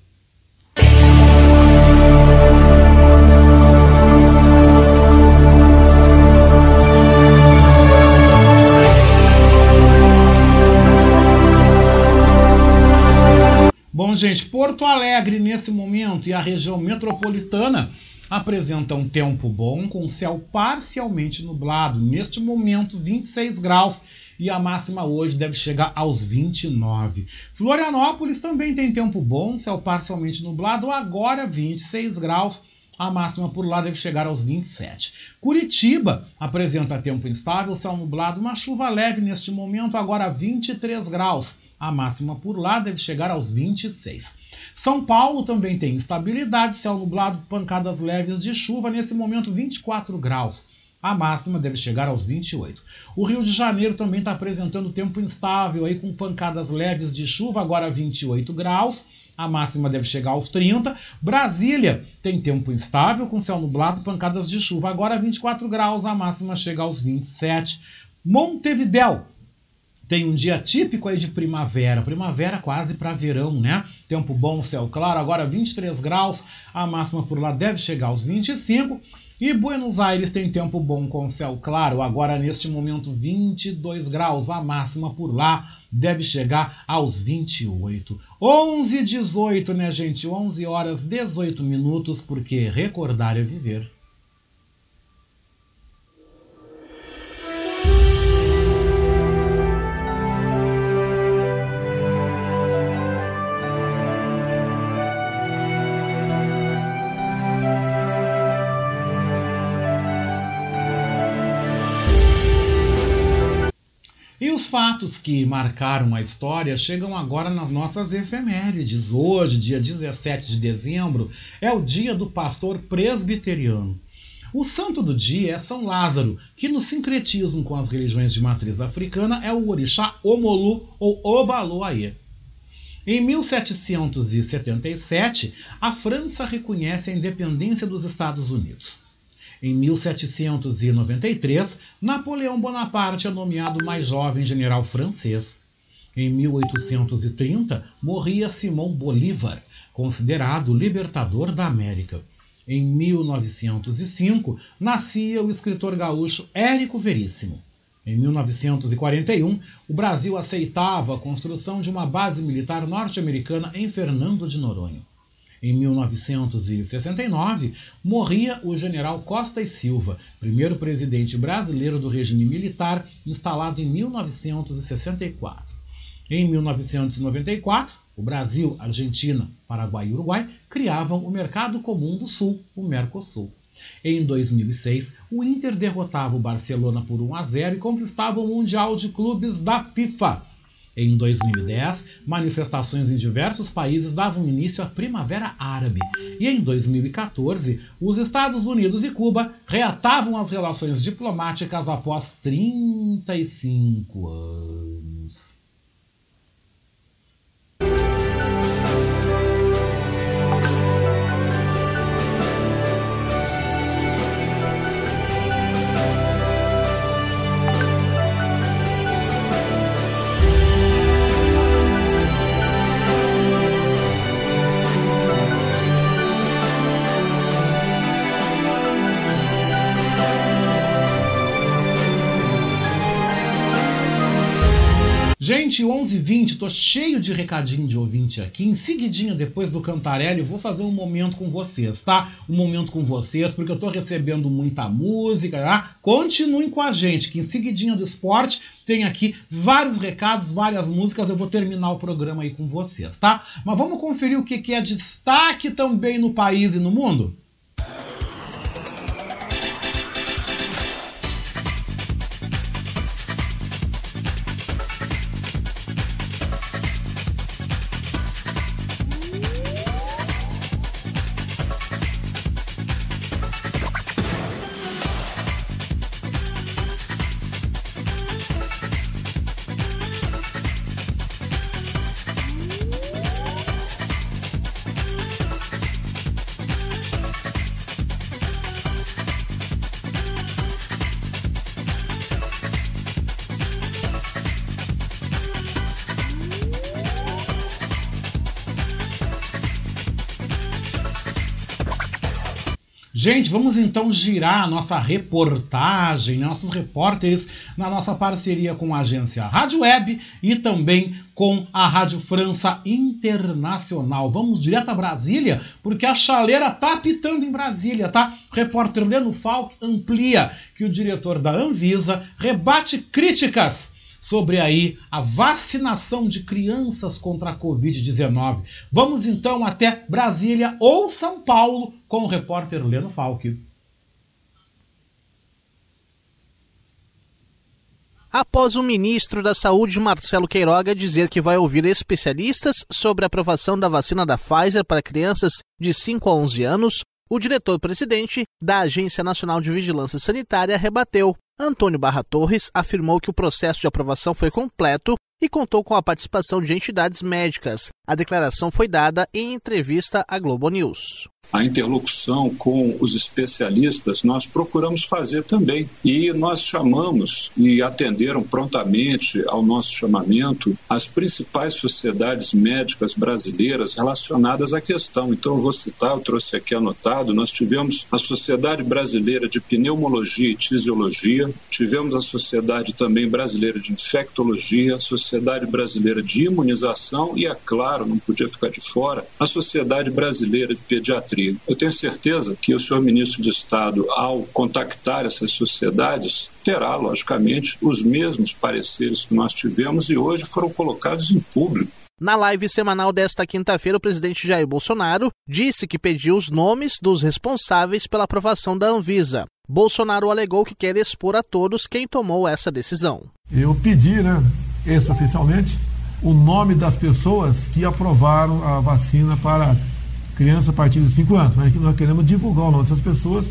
Bom, gente, Porto Alegre, nesse momento, e a região metropolitana apresentam um tempo bom, com céu parcialmente nublado. Neste momento, 26 graus, e a máxima hoje deve chegar aos 29. Florianópolis também tem tempo bom, céu parcialmente nublado, agora 26 graus. A máxima por lá deve chegar aos 27. Curitiba apresenta tempo instável, céu nublado, uma chuva leve neste momento, agora 23 graus. A máxima por lá deve chegar aos 26. São Paulo também tem instabilidade, céu nublado, pancadas leves de chuva, nesse momento 24 graus. A máxima deve chegar aos 28. O Rio de Janeiro também está apresentando tempo instável, aí com pancadas leves de chuva, agora 28 graus. A máxima deve chegar aos 30. Brasília tem tempo instável, com céu nublado, pancadas de chuva. Agora 24 graus, a máxima chega aos 27. Montevidéu tem um dia típico aí de primavera. Primavera quase para verão, né? Tempo bom, céu claro. Agora 23 graus, a máxima por lá deve chegar aos 25. E Buenos Aires tem tempo bom com céu claro, agora neste momento 22 graus, a máxima por lá deve chegar aos 28. 11h18, né, gente? 11h18, porque recordar é viver. os fatos que marcaram a história chegam agora nas nossas efemérides. Hoje, dia 17 de dezembro, é o dia do pastor presbiteriano. O santo do dia é São Lázaro, que no sincretismo com as religiões de matriz africana é o orixá Omolu ou Obaloaiê. Em 1777, a França reconhece a independência dos Estados Unidos. Em 1793, Napoleão Bonaparte é nomeado mais jovem general francês. Em 1830, morria Simão Bolívar, considerado libertador da América. Em 1905, nascia o escritor gaúcho Érico Veríssimo. Em 1941, o Brasil aceitava a construção de uma base militar norte-americana em Fernando de Noronha. Em 1969, morria o general Costa e Silva, primeiro presidente brasileiro do regime militar, instalado em 1964. Em 1994, o Brasil, Argentina, Paraguai e Uruguai criavam o Mercado Comum do Sul, o Mercosul. Em 2006, o Inter derrotava o Barcelona por 1-0 e conquistava o Mundial de Clubes da FIFA. Em 2010, manifestações em diversos países davam início à Primavera Árabe. E em 2014, os Estados Unidos e Cuba reatavam as relações diplomáticas após 35 anos. Gente, 11h20, tô cheio de recadinho de ouvinte aqui. Em seguidinha, depois do Cantarelli, eu vou fazer um momento com vocês, tá? Um momento com vocês, porque eu tô recebendo muita música, tá? Continuem com a gente, que em seguidinha do esporte tem aqui vários recados, várias músicas. Eu vou terminar o programa aí com vocês, tá? Mas vamos conferir o que é destaque também no país e no mundo? Gente, vamos então girar a nossa reportagem, nossos repórteres, na nossa parceria com a agência Rádio Web e também com a Rádio França Internacional. Vamos direto a Brasília, porque a chaleira tá pitando em Brasília, tá? Repórter Leno Falck amplia que o diretor da Anvisa rebate críticas sobre aí a vacinação de crianças contra a Covid-19. Vamos então até Brasília ou São Paulo com o repórter Leno Falck. Após o ministro da Saúde, Marcelo Queiroga, dizer que vai ouvir especialistas sobre a aprovação da vacina da Pfizer para crianças de 5 a 11 anos, o diretor-presidente da Agência Nacional de Vigilância Sanitária rebateu. Antônio Barra Torres afirmou que o processo de aprovação foi completo e contou com a participação de entidades médicas. A declaração foi dada em entrevista à Globo News. A interlocução com os especialistas nós procuramos fazer também. E nós chamamos e atenderam prontamente ao nosso chamamento as principais sociedades médicas brasileiras relacionadas à questão. Então eu vou citar, eu trouxe aqui anotado, nós tivemos a Sociedade Brasileira de Pneumologia e Tisiologia, tivemos a Sociedade também Brasileira de Infectologia, a Sociedade Brasileira de Imunização e, é claro, não podia ficar de fora, a Sociedade Brasileira de Pediatria. Eu tenho certeza que o senhor ministro de Estado, ao contactar essas sociedades, terá, logicamente, os mesmos pareceres que nós tivemos e hoje foram colocados em público. Na live semanal desta quinta-feira, o presidente Jair Bolsonaro disse que pediu os nomes dos responsáveis pela aprovação da Anvisa. Bolsonaro alegou que quer expor a todos quem tomou essa decisão. Eu pedi, extraoficialmente, o nome das pessoas que aprovaram a vacina para criança a partir de 5 anos. Nós queremos divulgar o nome dessas pessoas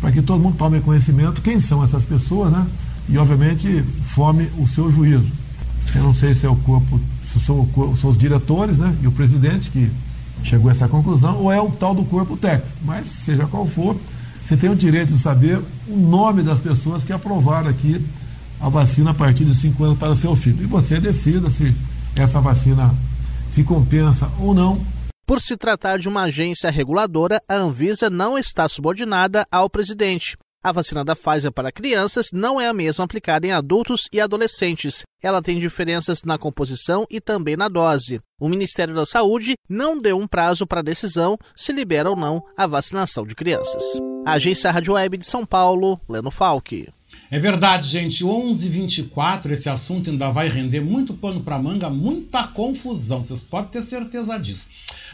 para que todo mundo tome conhecimento quem são essas pessoas, e, obviamente, forme o seu juízo. Eu não sei se é o corpo, se são os diretores, e o presidente que chegou a essa conclusão, ou é o tal do corpo técnico, mas seja qual for, você tem o direito de saber o nome das pessoas que aprovaram aqui a vacina a partir de 5 anos para seu filho. E você decida se essa vacina se compensa ou não. Por se tratar de uma agência reguladora, a Anvisa não está subordinada ao presidente. A vacina da Pfizer para crianças não é a mesma aplicada em adultos e adolescentes. Ela tem diferenças na composição e também na dose. O Ministério da Saúde não deu um prazo para decisão se libera ou não a vacinação de crianças. Agência Rádio Web de São Paulo, Leno Falck. É verdade, gente. 11h24, esse assunto ainda vai render muito pano para manga, muita confusão. Vocês podem ter certeza disso.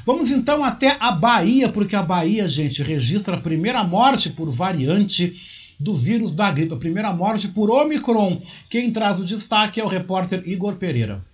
Vamos então até a Bahia, porque a Bahia, gente, registra a primeira morte por variante do vírus da gripe, a primeira morte por Omicron. Quem traz o destaque é o repórter Igor Pereira.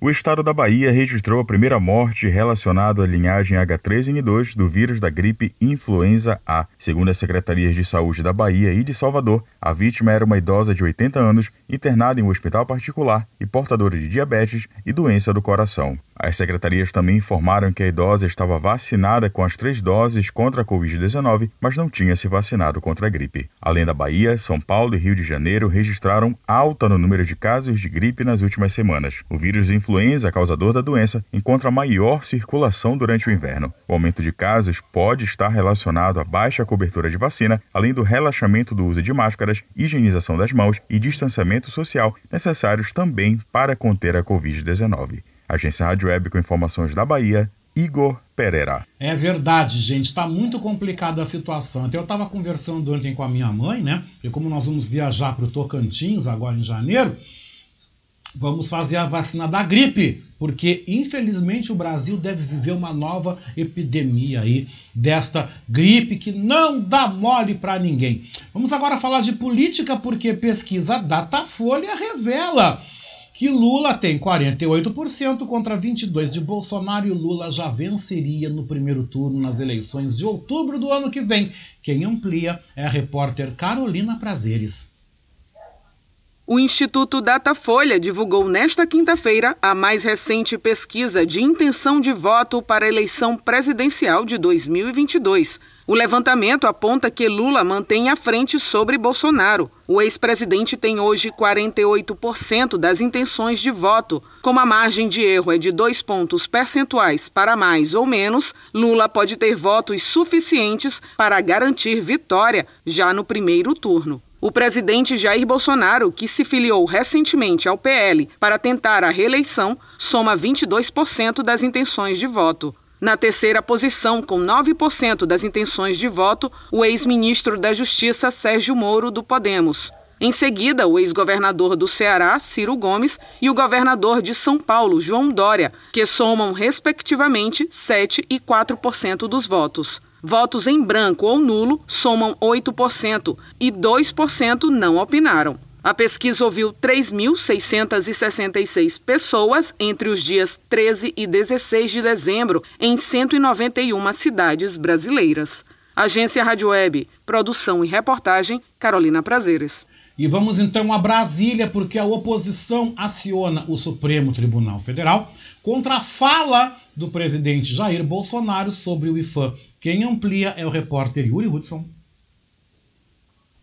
O estado da Bahia registrou a primeira morte relacionada à linhagem H3N2 do vírus da gripe influenza A. Segundo as secretarias de saúde da Bahia e de Salvador, a vítima era uma idosa de 80 anos, internada em um hospital particular e portadora de diabetes e doença do coração. As secretarias também informaram que a idosa estava vacinada com as 3 doses contra a Covid-19, mas não tinha se vacinado contra a gripe. Além da Bahia, São Paulo e Rio de Janeiro registraram alta no número de casos de gripe nas últimas semanas. O vírus influenza, causador da doença, encontra maior circulação durante o inverno. O aumento de casos pode estar relacionado à baixa cobertura de vacina, além do relaxamento do uso de máscaras, higienização das mãos e distanciamento social necessários também para conter a Covid-19. Agência Rádio Web com informações da Bahia, Igor Pereira. É verdade, gente. Está muito complicada a situação. Até eu estava conversando ontem com a minha mãe, E como nós vamos viajar para o Tocantins agora em janeiro, vamos fazer a vacina da gripe, porque infelizmente o Brasil deve viver uma nova epidemia aí desta gripe que não dá mole para ninguém. Vamos agora falar de política, porque pesquisa Datafolha revela que Lula tem 48% contra 22% de Bolsonaro e Lula já venceria no primeiro turno nas eleições de outubro do ano que vem. Quem amplia é a repórter Carolina Prazeres. O Instituto Datafolha divulgou nesta quinta-feira a mais recente pesquisa de intenção de voto para a eleição presidencial de 2022. O levantamento aponta que Lula mantém a frente sobre Bolsonaro. O ex-presidente tem hoje 48% das intenções de voto. Como a margem de erro é de 2 pontos percentuais para mais ou menos, Lula pode ter votos suficientes para garantir vitória já no primeiro turno. O presidente Jair Bolsonaro, que se filiou recentemente ao PL para tentar a reeleição, soma 22% das intenções de voto. Na terceira posição, com 9% das intenções de voto, o ex-ministro da Justiça Sérgio Moro, do Podemos. Em seguida, o ex-governador do Ceará, Ciro Gomes, e o governador de São Paulo, João Dória, que somam, respectivamente, 7% e 4% dos votos. Votos em branco ou nulo somam 8% e 2% não opinaram. A pesquisa ouviu 3.666 pessoas entre os dias 13 e 16 de dezembro em 191 cidades brasileiras. Agência Rádio Web, produção e reportagem, Carolina Prazeres. E vamos então a Brasília, porque a oposição aciona o Supremo Tribunal Federal contra a fala do presidente Jair Bolsonaro sobre o IFAM. Quem amplia é o repórter Yuri Hudson.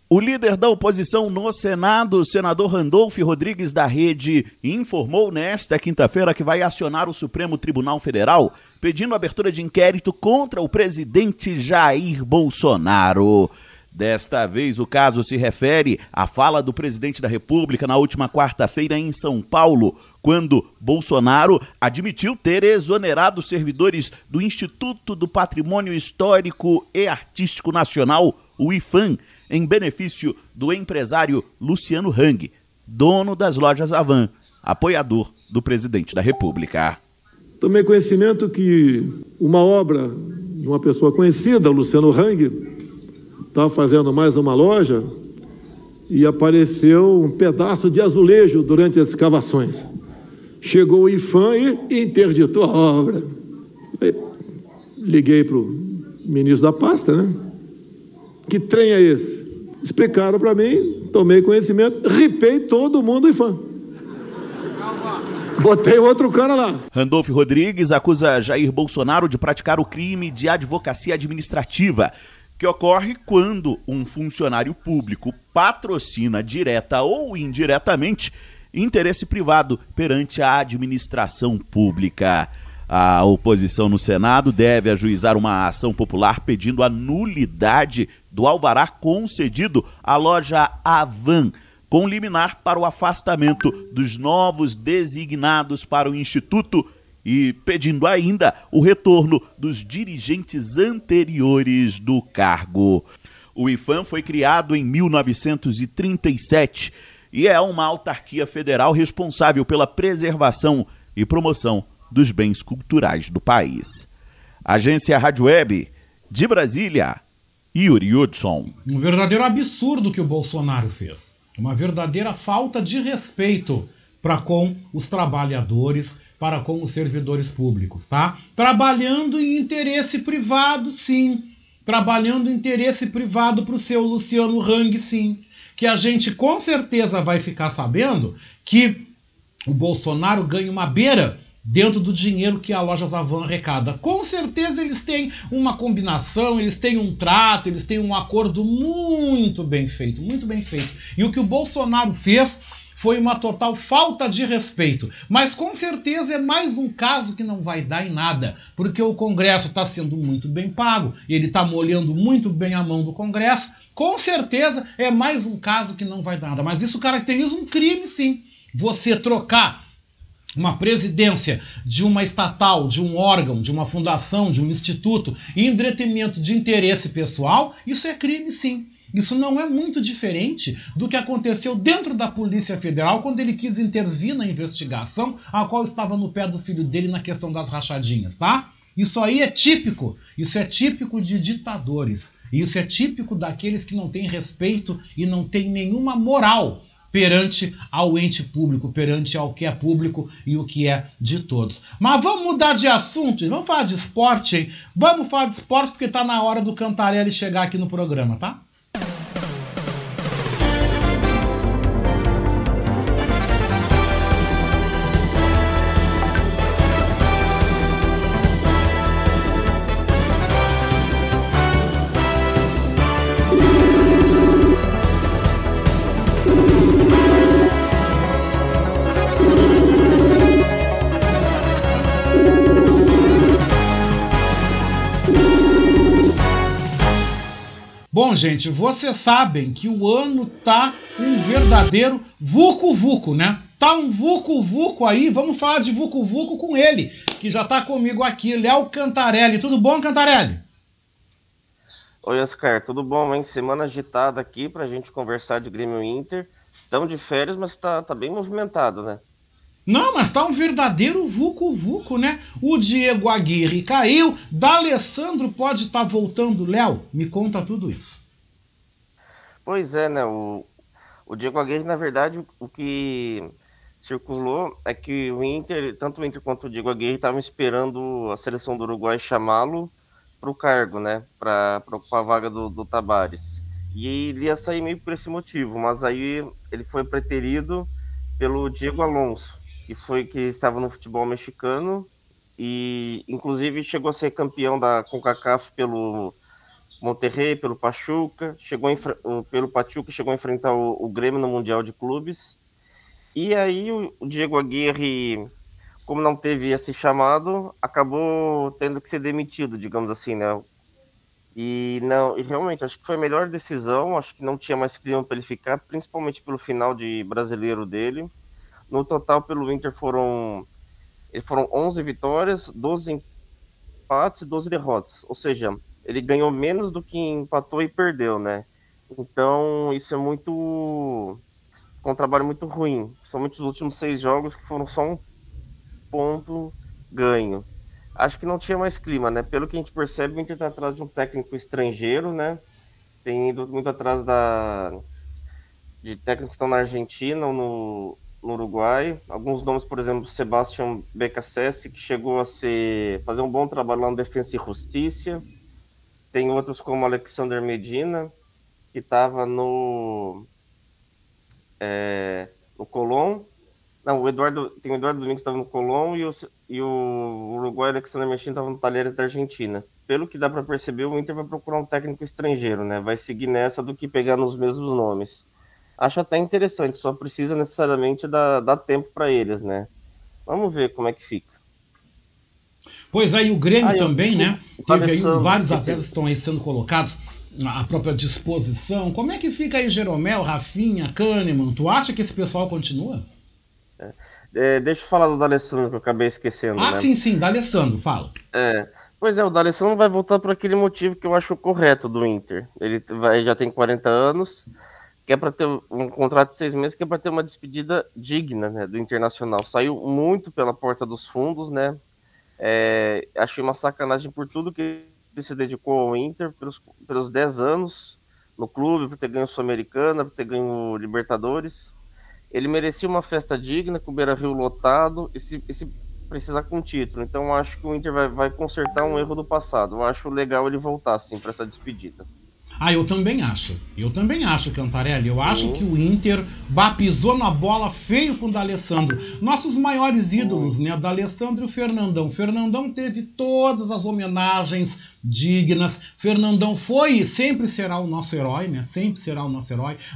O líder da oposição no Senado, senador Randolph Rodrigues da Rede, informou nesta quinta-feira que vai acionar o Supremo Tribunal Federal, pedindo abertura de inquérito contra o presidente Jair Bolsonaro. Desta vez, o caso se refere à fala do presidente da República na última quarta-feira em São Paulo, quando Bolsonaro admitiu ter exonerado servidores do Instituto do Patrimônio Histórico e Artístico Nacional, o IPHAN, em benefício do empresário Luciano Hang, dono das lojas Havan, apoiador do presidente da República. Tomei conhecimento que uma obra de uma pessoa conhecida, Luciano Hang, estava fazendo mais uma loja e apareceu um pedaço de azulejo durante as escavações. Chegou o IFAM e interditou a obra. Aí, liguei para o ministro da pasta, né? Que trem é esse? Explicaram para mim, tomei conhecimento, ripei todo mundo do IFAM. Botei outro cara lá. Randolfo Rodrigues acusa Jair Bolsonaro de praticar o crime de advocacia administrativa, que ocorre quando um funcionário público patrocina direta ou indiretamente interesse privado perante a administração pública. A oposição no Senado deve ajuizar uma ação popular pedindo a nulidade do alvará concedido à loja Avan, com liminar para o afastamento dos novos designados para o Instituto e pedindo ainda o retorno dos dirigentes anteriores do cargo. O IFAM foi criado em 1937 e é uma autarquia federal responsável pela preservação e promoção dos bens culturais do país. Agência Rádio Web, de Brasília, Yuri Hudson. Um verdadeiro absurdo que o Bolsonaro fez. Uma verdadeira falta de respeito para com os trabalhadores, para com os servidores públicos, tá? Trabalhando em interesse privado, sim. Trabalhando em interesse privado para o seu Luciano Hang, sim. Que a gente com certeza vai ficar sabendo que o Bolsonaro ganha uma beira dentro do dinheiro que a loja Avan arrecada. Com certeza eles têm uma combinação, eles têm um trato, eles têm um acordo muito bem feito, muito bem feito. E o que o Bolsonaro fez foi uma total falta de respeito. Mas com certeza é mais um caso que não vai dar em nada, porque o Congresso está sendo muito bem pago, ele está molhando muito bem a mão do Congresso. Com certeza é mais um caso que não vai dar nada. Mas isso caracteriza um crime, sim. Você trocar uma presidência de uma estatal, de um órgão, de uma fundação, de um instituto, em detrimento de interesse pessoal, isso é crime, sim. Isso não é muito diferente do que aconteceu dentro da Polícia Federal quando ele quis intervir na investigação a qual estava no pé do filho dele na questão das rachadinhas, tá? Isso aí é típico de ditadores, isso é típico daqueles que não têm respeito e não têm nenhuma moral perante ao ente público, perante ao que é público e o que é de todos. Mas vamos mudar de assunto, vamos falar de esporte, hein? Vamos falar de esporte porque tá na hora do Cantarelli chegar aqui no programa, tá? Bom, gente, vocês sabem que o ano tá um verdadeiro vucu-vucu, né? Tá um vucu-vucu aí, vamos falar de vucu-vucu com ele, que já tá comigo aqui, Léo Cantarelli. Tudo bom, Cantarelli? Oi, Oscar, tudo bom, hein? Semana agitada aqui pra gente conversar de Grêmio Inter. Estamos de férias, mas tá bem movimentado, né? Não, mas tá um verdadeiro vucu-vucu, né? O Diego Aguirre caiu, D'Alessandro pode estar voltando. Léo, me conta tudo isso. Pois é, né? O Diego Aguirre, na verdade, o que circulou é que o Inter, tanto o Inter quanto o Diego Aguirre, estavam esperando a seleção do Uruguai chamá-lo para o cargo, né? Para ocupar a vaga do Tabares. E ele ia sair meio por esse motivo, mas aí ele foi preterido pelo Diego Alonso, que estava no futebol mexicano e, inclusive, chegou a ser campeão da CONCACAF pelo Monterrey, pelo Pachuca, pelo Pachuca, chegou a enfrentar o Grêmio no Mundial de Clubes. E aí o Diego Aguirre, como não teve esse chamado, acabou tendo que ser demitido, digamos assim, né? E realmente, acho que foi a melhor decisão, acho que não tinha mais clima para ele ficar, principalmente pelo final de brasileiro dele. No total, pelo Inter, foram 11 vitórias, 12 empates e 12 derrotas. Ou seja, ele ganhou menos do que empatou e perdeu, né? Então, isso é muito... um trabalho muito ruim. Somente os últimos 6 jogos que foram só um ponto ganho. Acho que não tinha mais clima, né? Pelo que a gente percebe, o Inter está atrás de um técnico estrangeiro, né? tem ido muito atrás de técnicos que estão na Argentina ou no Uruguai. Alguns nomes, por exemplo, Sebastião Beccasese, que chegou a fazer um bom trabalho lá no Defensa e Justiça. Tem outros como Alexander Medina, que estava no Colón. Não, tem o Eduardo Domingos que estava no Colón e o Uruguai Alexander Medina estava no Talheres da Argentina. Pelo que dá para perceber, o Inter vai procurar um técnico estrangeiro, né? Vai seguir nessa do que pegar nos mesmos nomes. Acho até interessante, só precisa necessariamente dar tempo para eles, né? Vamos ver como é que fica. Pois aí o Grêmio também, né? Teve aí vários atletas que estão aí sendo colocados à própria disposição. Como é que fica aí Jeromel, Rafinha, Kahneman? Tu acha que esse pessoal continua? Deixa eu falar do D'Alessandro, que eu acabei esquecendo. Ah, né? Sim, D'Alessandro, fala. Pois é, o D'Alessandro vai voltar por aquele motivo que eu acho correto do Inter. Ele já tem 40 anos, que é para ter um contrato de 6 meses, que é para ter uma despedida digna, né, do Internacional. Saiu muito pela porta dos fundos, né? Achei uma sacanagem por tudo que ele se dedicou ao Inter, pelos 10 anos no clube, por ter ganho Sul-Americana, por ter ganho Libertadores. Ele merecia uma festa digna, com o Beira-Rio lotado, e se precisar com título. Então acho que o Inter vai consertar um erro do passado. Eu acho legal ele voltar, sim, para essa despedida. Ah, eu também acho. Cantarelli. Eu acho que o Inter pisou na bola feio com o D'Alessandro. Nossos maiores ídolos, né? D'Alessandro e o Fernandão. Fernandão teve todas as homenagens dignas. Fernandão foi e sempre será o nosso herói, né?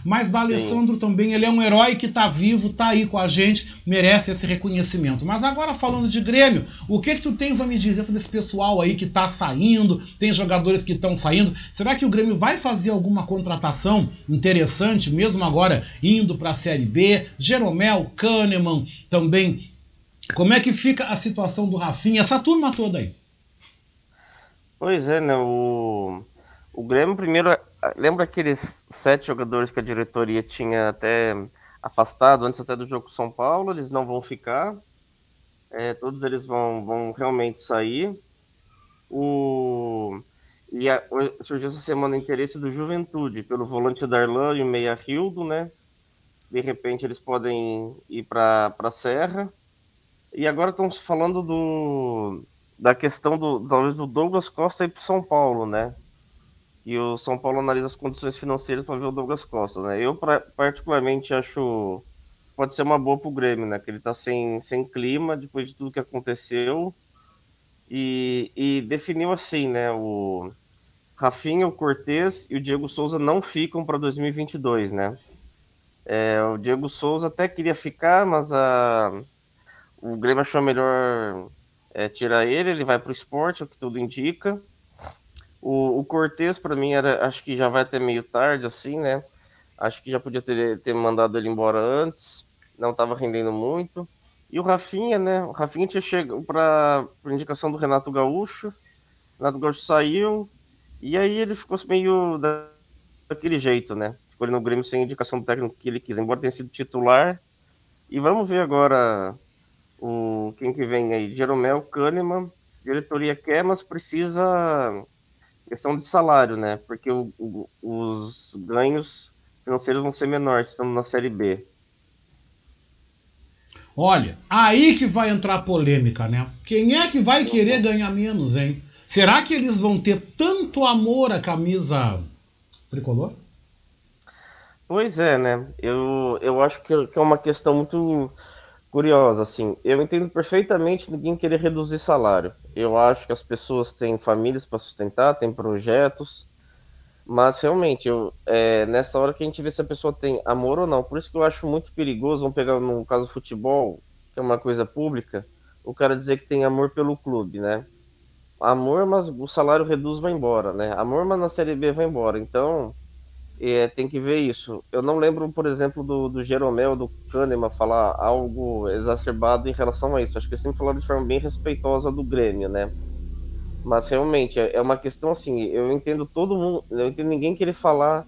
Mas D'Alessandro também, ele é um herói que tá vivo, tá aí com a gente, merece esse reconhecimento. Mas agora falando de Grêmio, o que tu tens a me dizer sobre esse pessoal aí que tá saindo? Tem jogadores que estão saindo. Será que o Grêmio vai fazer alguma contratação interessante, mesmo agora indo para a Série B? Jeromel, Kahneman também. Como é que fica a situação do Rafinha? Essa turma toda aí. Pois é, né? O Grêmio primeiro... Lembra aqueles 7 jogadores que a diretoria tinha até afastado antes até do jogo com São Paulo? Eles não vão ficar. Todos eles vão realmente sair. Surgiu essa semana o interesse do Juventude pelo volante Darlan e o meia Rildo, né? De repente eles podem ir para a Serra. E agora estamos falando da questão talvez do Douglas Costa ir para São Paulo, né? E o São Paulo analisa as condições financeiras para ver o Douglas Costa, né? Eu particularmente acho pode ser uma boa para o Grêmio, né? Que ele está sem clima depois de tudo que aconteceu. E definiu assim, né? O Rafinha, o Cortez e o Diego Souza não ficam para 2022, né? O Diego Souza até queria ficar, mas o Grêmio achou melhor tirar ele. Ele vai para o Sport, o que tudo indica. O Cortez, para mim, acho que já vai até meio tarde, assim, né? Acho que já podia ter mandado ele embora antes, não estava rendendo muito. E o Rafinha, né? O Rafinha tinha chegado para indicação do Renato Gaúcho. O Renato Gaúcho saiu. E aí ele ficou meio daquele jeito, né? Ficou ali no Grêmio sem indicação do técnico que ele quis, embora tenha sido titular. E vamos ver agora quem que vem aí. Jeromel, Kahneman. Diretoria quer, mas precisa questão de salário, né? Porque os ganhos financeiros vão ser menores, estando na Série B. Olha, aí que vai entrar a polêmica, né? Quem é que vai querer ganhar menos, hein? Será que eles vão ter tanto amor à camisa tricolor? Pois é, né? Eu acho que é uma questão muito curiosa, assim. Eu entendo perfeitamente ninguém querer reduzir salário. Eu acho que as pessoas têm famílias para sustentar, têm projetos. Mas, realmente, nessa hora que a gente vê se a pessoa tem amor ou não. Por isso que eu acho muito perigoso, vamos pegar no caso do futebol, que é uma coisa pública, o cara dizer que tem amor pelo clube, né? Amor, mas o salário reduz, vai embora, né? Amor, mas na Série B vai embora. Então, tem que ver isso. Eu não lembro, por exemplo, do Jeromel, do Kahneman, falar algo exacerbado em relação a isso. Acho que eles sempre falaram de forma bem respeitosa do Grêmio, né? Mas realmente é uma questão assim, eu entendo todo mundo, eu entendo ninguém querer falar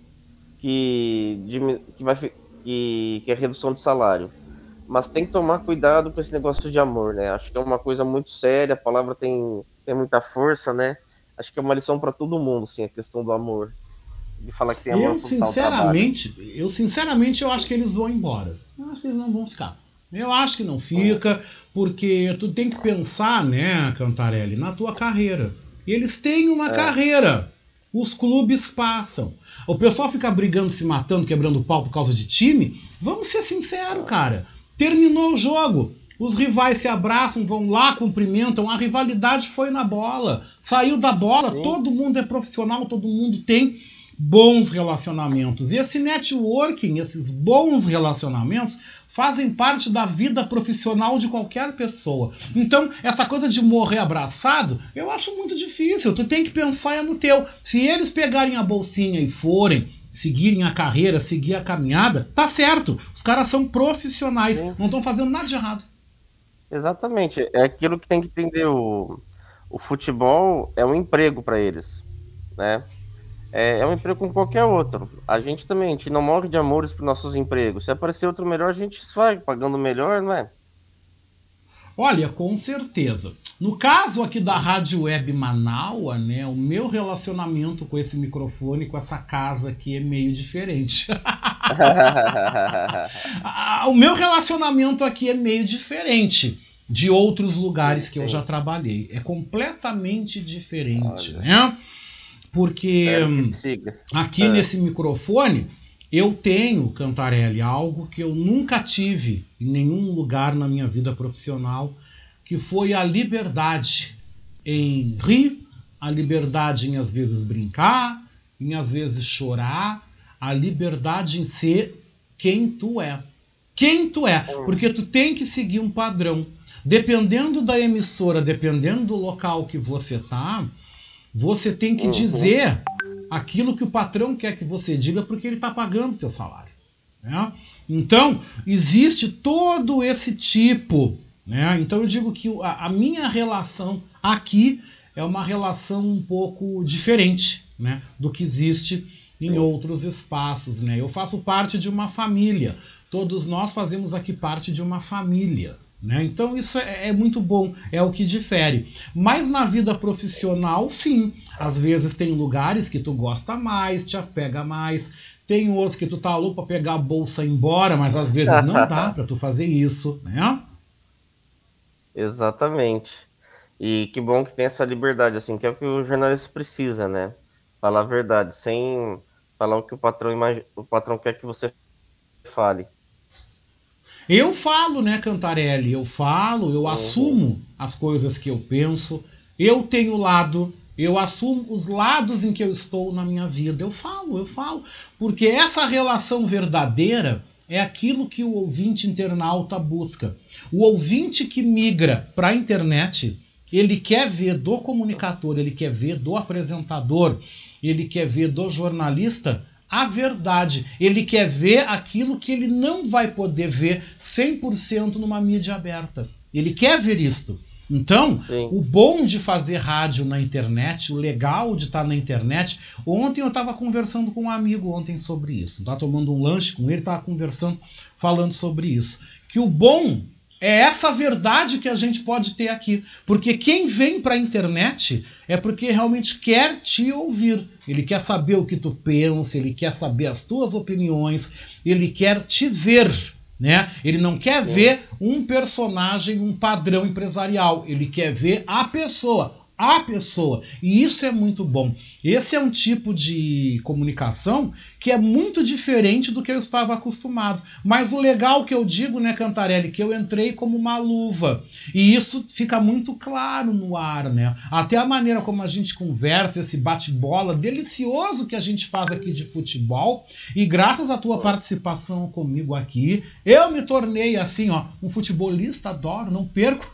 que é redução de salário. Mas tem que tomar cuidado com esse negócio de amor, né? Acho que é uma coisa muito séria, a palavra tem muita força, né? Acho que é uma lição para todo mundo, assim, a questão do amor. de falar que tem amor por tal trabalho. Sinceramente, eu acho que eles vão embora. Eu acho que eles não vão ficar. Eu acho que não fica, porque tu tem que pensar, né, Cantarelli, na tua carreira. Eles têm uma carreira. Os clubes passam. O pessoal fica brigando, se matando, quebrando o pau por causa de time. Vamos ser sinceros, cara. Terminou o jogo. Os rivais se abraçam, vão lá, cumprimentam. A rivalidade foi na bola. Saiu da bola, todo mundo é profissional, todo mundo tem bons relacionamentos. E esse networking, esses bons relacionamentos, fazem parte da vida profissional de qualquer pessoa. Então, essa coisa de morrer abraçado, eu acho muito difícil. Tu tem que pensar no teu. Se eles pegarem a bolsinha e forem, seguirem a carreira, seguir a caminhada, tá certo. Os caras são profissionais, não estão fazendo nada de errado. Exatamente. É aquilo que tem que entender. O futebol é um emprego para eles, né? É um emprego como qualquer outro. A gente também, a gente não morre de amores por nossos empregos. Se aparecer outro melhor, a gente vai pagando melhor, não é? Olha, com certeza. No caso aqui da Rádio Web Manaus, né, o meu relacionamento com esse microfone, com essa casa aqui, é meio diferente. O meu relacionamento aqui é meio diferente de outros lugares que eu já trabalhei. É completamente diferente, né? Porque aqui nesse microfone eu tenho, Cantarelli, algo que eu nunca tive em nenhum lugar na minha vida profissional, que foi a liberdade em rir, a liberdade em às vezes brincar, em às vezes chorar, a liberdade em ser quem tu é. Quem tu é, porque tu tem que seguir um padrão. Dependendo da emissora, dependendo do local que você tá, você tem que dizer aquilo que o patrão quer que você diga, porque ele está pagando o teu salário, né? Então, existe todo esse tipo, né? Então, eu digo que a minha relação aqui é uma relação um pouco diferente, né, do que existe em outros espaços, né? Eu faço parte de uma família. Todos nós fazemos aqui parte de uma família, né? Então isso é muito bom, é o que difere. Mas na vida profissional, sim, às vezes tem lugares que tu gosta mais, te apega mais, tem outros que tu tá louco pra pegar a bolsa e ir embora, mas às vezes não dá pra tu fazer isso, né? Exatamente. E que bom que tem essa liberdade, assim, que é o que o jornalista precisa, né? Falar a verdade, sem falar o que o patrão quer que você fale. Eu falo, né, Cantarelli? Eu falo, eu assumo as coisas que eu penso. Eu tenho lado, eu assumo os lados em que eu estou na minha vida. Eu falo. Porque essa relação verdadeira é aquilo que o ouvinte internauta busca. O ouvinte que migra para a internet, ele quer ver do comunicador, ele quer ver do apresentador, ele quer ver do jornalista a verdade. Ele quer ver aquilo que ele não vai poder ver 100% numa mídia aberta. Ele quer ver isto. Então, o bom de fazer rádio na internet, o legal de estar na internet... Ontem eu estava conversando com um amigo ontem sobre isso. Estava tomando um lanche com ele, estava conversando, falando sobre isso. Que o bom é essa verdade que a gente pode ter aqui. Porque quem vem para a internet é porque realmente quer te ouvir. Ele quer saber o que tu pensa, ele quer saber as tuas opiniões, ele quer te ver, né? Ele não quer ver um personagem, um padrão empresarial. Ele quer ver a pessoa, E isso é muito bom. Esse é um tipo de comunicação que é muito diferente do que eu estava acostumado. Mas o legal que eu digo, né, Cantarelli, que eu entrei como uma luva. E isso fica muito claro no ar, né? Até a maneira como a gente conversa, esse bate-bola delicioso que a gente faz aqui de futebol. E graças à tua participação comigo aqui, eu me tornei assim, ó, um futebolista, adoro, não perco.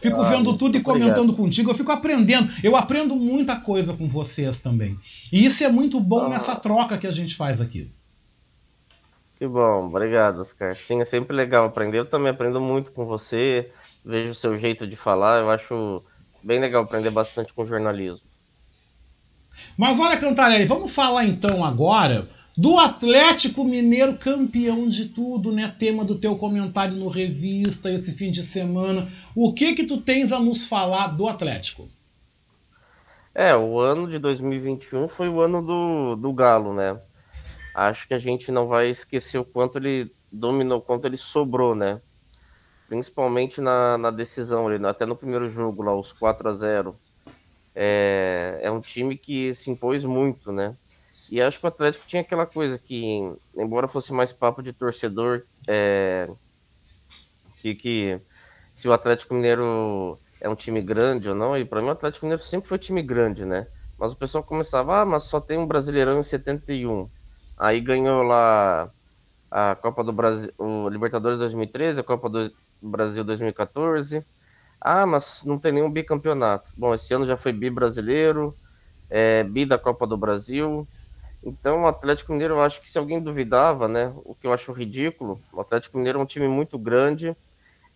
Fico vendo tudo e comentando contigo, eu fico aprendendo. Eu aprendo muita coisa com você. Vocês também. E isso é muito bom nessa troca que a gente faz aqui. Que bom, obrigado, Oscar. Sim, é sempre legal aprender. Eu também aprendo muito com você, vejo o seu jeito de falar, eu acho bem legal aprender bastante com jornalismo. Mas olha, Cantarelli, vamos falar então agora do Atlético Mineiro, campeão de tudo, né? Tema do teu comentário no Revista esse fim de semana. O que tu tens a nos falar do Atlético? É, o ano de 2021 foi o ano do Galo, né? Acho que a gente não vai esquecer o quanto ele dominou, o quanto ele sobrou, né? Principalmente na decisão, até no primeiro jogo, lá, os 4-0. É um time que se impôs muito, né? E acho que o Atlético tinha aquela coisa que, embora fosse mais papo de torcedor, que se o Atlético Mineiro é um time grande ou não, e para mim o Atlético Mineiro sempre foi time grande, né? Mas o pessoal começava, mas só tem um Brasileirão em 71. Aí ganhou lá a Copa do Brasil, o Libertadores 2013, a Copa do Brasil 2014. Ah, mas não tem nenhum bicampeonato. Bom, esse ano já foi bi brasileiro, bi da Copa do Brasil. Então, o Atlético Mineiro, eu acho que se alguém duvidava, né, o que eu acho ridículo, o Atlético Mineiro é um time muito grande,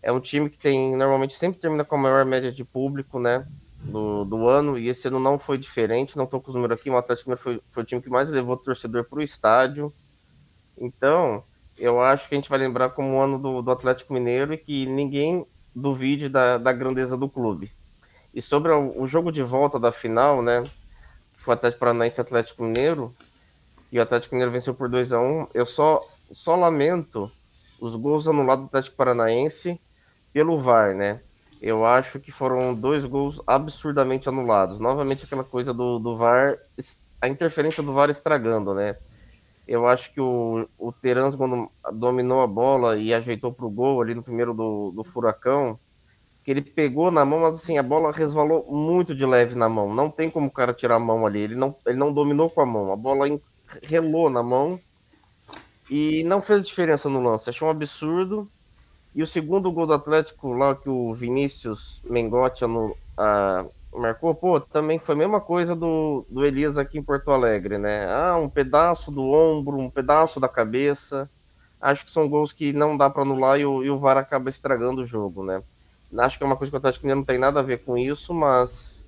é um time que tem, normalmente sempre termina com a maior média de público, né, do ano, e esse ano não foi diferente, não estou com os números aqui, o Atlético Mineiro foi o time que mais levou o torcedor para o estádio. Então, eu acho que a gente vai lembrar como o ano do Atlético Mineiro e que ninguém duvide da grandeza do clube. E sobre o jogo de volta da final, né, que foi o Atlético Paranaense e Atlético Mineiro, e o Atlético Mineiro venceu por 2-1. Eu só lamento os gols anulados do Atlético Paranaense pelo VAR, né? Eu acho que foram 2 gols absurdamente anulados. Novamente aquela coisa do VAR, a interferência do VAR estragando, né? Eu acho que o Terans, quando dominou a bola e ajeitou pro gol ali no primeiro do Furacão, que ele pegou na mão, mas assim, a bola resvalou muito de leve na mão. Não tem como o cara tirar a mão ali. Ele não dominou com a mão. A bola relou na mão e não fez diferença no lance, achei um absurdo. E o segundo gol do Atlético lá, que o Vinícius Mengotti marcou, pô, também foi a mesma coisa do Elias aqui em Porto Alegre, né? Ah, um pedaço do ombro, um pedaço da cabeça. Acho que são gols que não dá para anular e o VAR acaba estragando o jogo, né? Acho que é uma coisa que o Atlético não tem nada a ver com isso, mas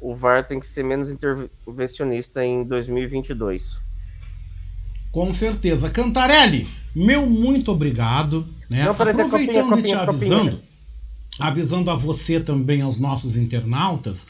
o VAR tem que ser menos intervencionista em 2022. Com certeza. Cantarelli, meu muito obrigado. Né? Não, aproveitando e te avisando a você também, aos nossos internautas,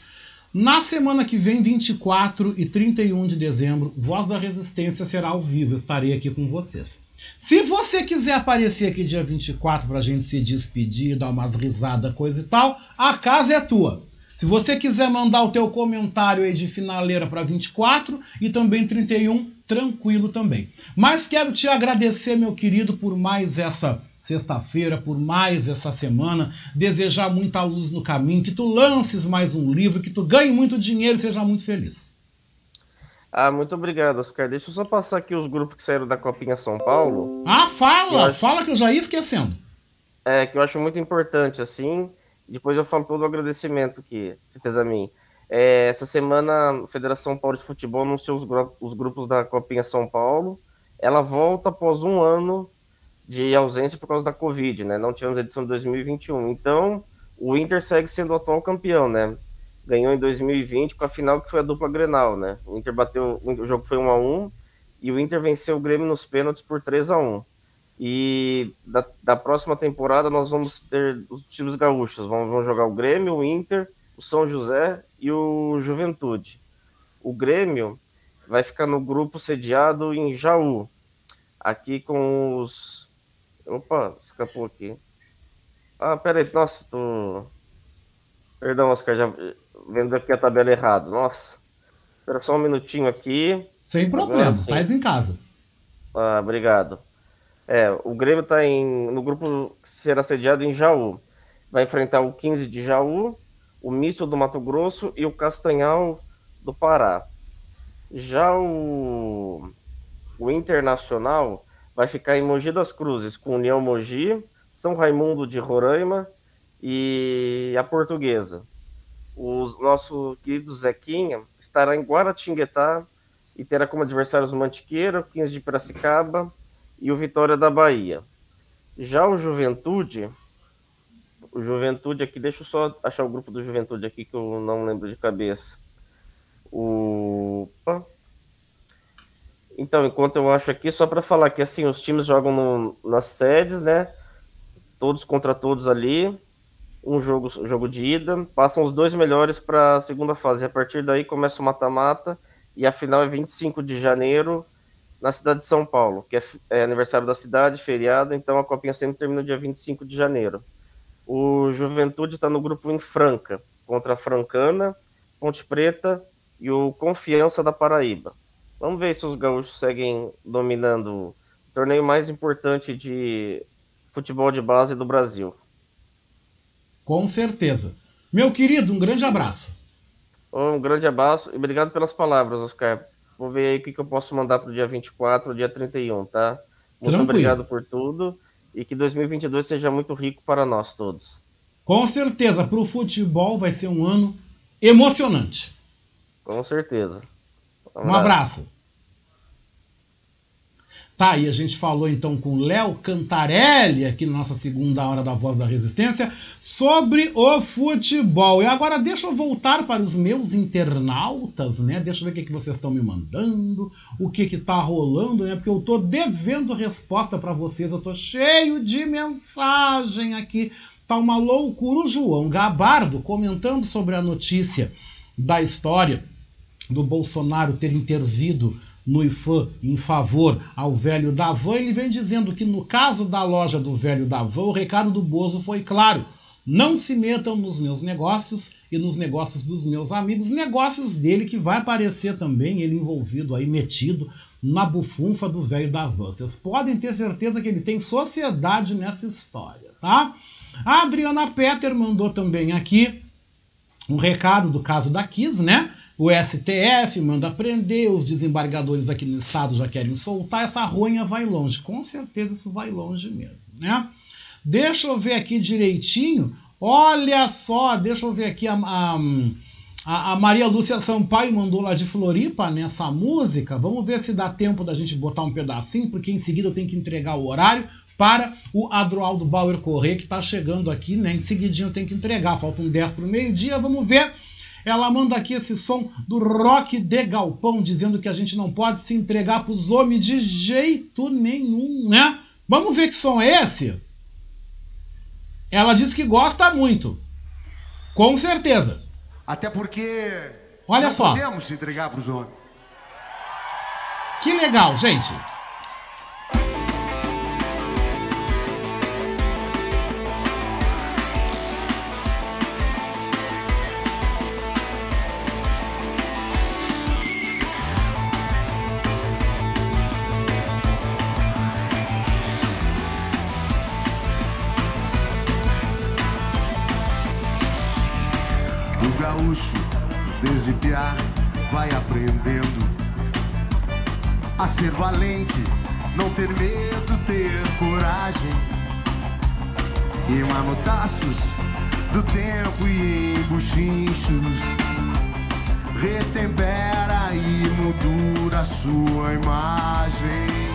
na semana que vem, 24 e 31 de dezembro, Voz da Resistência será ao vivo. Eu estarei aqui com vocês. Se você quiser aparecer aqui dia 24 para a gente se despedir, dar umas risadas, coisa e tal, a casa é tua. Se você quiser mandar o teu comentário aí de finaleira para 24 e também 31, tranquilo também. Mas quero te agradecer, meu querido, por mais essa sexta-feira, por mais essa semana. Desejar muita luz no caminho, que tu lances mais um livro, que tu ganhe muito dinheiro e seja muito feliz. Ah, muito obrigado, Oscar. Deixa eu só passar aqui os grupos que saíram da Copinha São Paulo. Ah, fala que eu já ia esquecendo. É, que eu acho muito importante, assim. Depois eu falo todo o agradecimento que você fez a mim. Essa semana, a Federação Paulista de Futebol anunciou os grupos da Copinha São Paulo. Ela volta após um ano de ausência por causa da Covid, né? Não tivemos a edição de 2021. Então, o Inter segue sendo o atual campeão, né? Ganhou em 2020 com a final que foi a dupla Grenal, né? O Inter bateu, o jogo foi 1-1 e o Inter venceu o Grêmio nos pênaltis por 3-1. E da próxima temporada nós vamos ter os times gaúchos, vão jogar o Grêmio, o Inter, o São José e o Juventude. O Grêmio vai ficar no grupo sediado em Jaú, aqui com os... Opa, escapou aqui. Ah, peraí, nossa, Perdão, Oscar, já vendo aqui a tabela errada, nossa. Espera só um minutinho aqui. Sem problema, assim. Faz em casa. Ah, obrigado. O Grêmio está no grupo que será sediado em Jaú. Vai enfrentar o 15 de Jaú, o Misto do Mato Grosso e o Castanhal do Pará. Já o Internacional vai ficar em Mogi das Cruzes, com União Mogi, São Raimundo de Roraima e a Portuguesa. O nosso querido Zequinha estará em Guaratinguetá e terá como adversários o Mantiqueira, o 15 de Piracicaba e o Vitória da Bahia. Já o Juventude aqui, deixa eu só achar o grupo do Juventude aqui que eu não lembro de cabeça. Opa. Então, enquanto eu acho aqui, só para falar que assim, os times jogam nas sedes, né? Todos contra todos ali. um jogo de ida, passam os dois melhores para a segunda fase. A partir daí começa o mata-mata e a final é 25 de janeiro na cidade de São Paulo, que é aniversário da cidade, feriado, então a Copinha sempre termina no dia 25 de janeiro. O Juventude está no grupo em Franca, contra a Francana, Ponte Preta e o Confiança da Paraíba. Vamos ver se os gaúchos seguem dominando o torneio mais importante de futebol de base do Brasil. Com certeza. Meu querido, um grande abraço. Um grande abraço e obrigado pelas palavras, Oscar. Vou ver aí o que eu posso mandar para o dia 24, dia 31, tá? Muito tranquilo. Obrigado por tudo e que 2022 seja muito rico para nós todos. Com certeza. Para o futebol vai ser um ano emocionante. Com certeza. Um abraço. Tá, e a gente falou então com Léo Cantarelli, aqui na nossa segunda hora da Voz da Resistência, sobre o futebol. E agora deixa eu voltar para os meus internautas, né? Deixa eu ver o que vocês estão me mandando, o que tá rolando, né? Porque eu tô devendo resposta para vocês, eu tô cheio de mensagem aqui. Tá uma loucura. O João Gabardo comentando sobre a notícia da história do Bolsonaro ter intervido no IFAM em favor ao velho da van, ele vem dizendo que no caso da loja do velho da van, o recado do Bozo foi claro: não se metam nos meus negócios e nos negócios dos meus amigos, negócios dele que vai aparecer também, ele envolvido aí, metido na bufunfa do velho da van. Vocês podem ter certeza que ele tem sociedade nessa história, tá? A Adriana Peter mandou também aqui um recado do caso da Kiss, né? O STF manda prender, os desembargadores aqui no estado já querem soltar, essa ronha vai longe. Com certeza isso vai longe mesmo, né? Deixa eu ver aqui direitinho. Olha só, deixa eu ver aqui a Maria Lúcia Sampaio mandou lá de Floripa nessa música. Vamos ver se dá tempo da gente botar um pedacinho, porque em seguida eu tenho que entregar o horário para o Adroaldo Bauer Corrêa, que está chegando aqui, né? Em seguidinho eu tenho que entregar, faltam 10 para o meio-dia, vamos ver. Ela manda aqui esse som do rock de galpão, dizendo que a gente não pode se entregar para os homens de jeito nenhum, né? Vamos ver que som é esse? Ela diz que gosta muito. Com certeza. Até porque olha só, não podemos se entregar para os homens. Que legal, gente. Desde piar vai aprendendo a ser valente, não ter medo, ter coragem e manotaços do tempo e em buchinchos retempera e moldura sua imagem.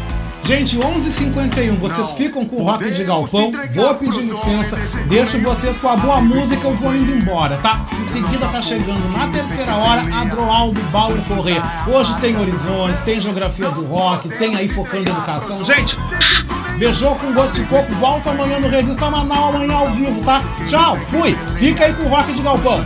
Gente, 11h51, vocês não ficam com o rock de galpão, vou pedir licença, deixo vocês com a boa música, eu vou indo embora, tá? Em seguida tá chegando na terceira hora, Adroaldo Bauer Corrêa. Hoje tem Horizontes, tem Geografia do Rock, tem aí Focando Educação. Gente, beijou com gosto de coco, volta amanhã no Revista Manaus, amanhã ao vivo, tá? Tchau, fui, fica aí com o rock de galpão.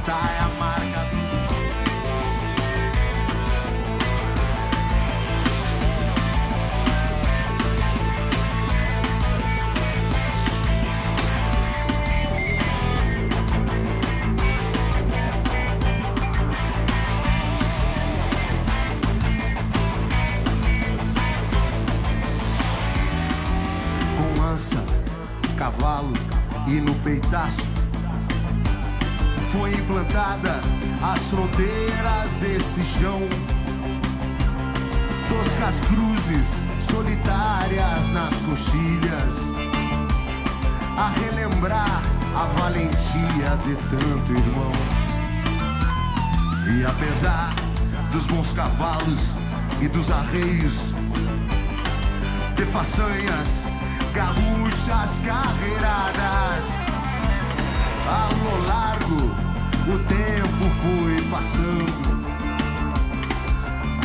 Foi implantada as fronteiras desse chão, toscas cruzes solitárias nas coxilhas, a relembrar a valentia de tanto irmão. E apesar dos bons cavalos e dos arreios, de façanhas gaúchas carreiradas, ao largo o tempo foi passando,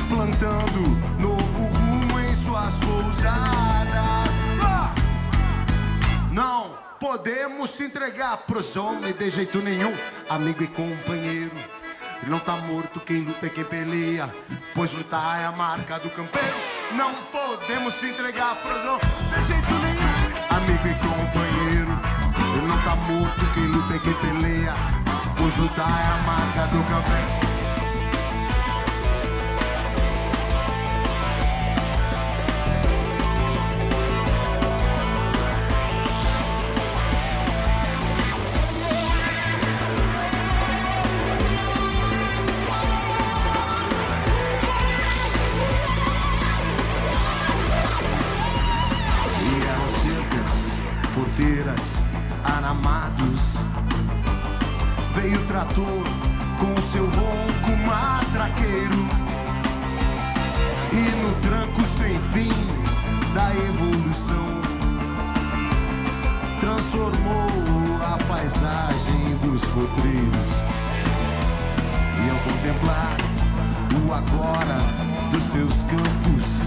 plantando novo rumo em suas pousadas. Não podemos podemos se entregar pros homens de jeito nenhum, amigo e companheiro. Não tá morto quem luta e quem peleia, pois lutar é a marca do campeiro. Não podemos se entregar pros homens de jeito nenhum, amigo e companheiro. Não tá morto quem luta e quem peleia, pois lutar é a marca do campeiro. Aramados, veio o trator com o seu ronco matraqueiro, e no tranco sem fim da evolução transformou a paisagem dos roteiros. E ao contemplar o agora dos seus campos,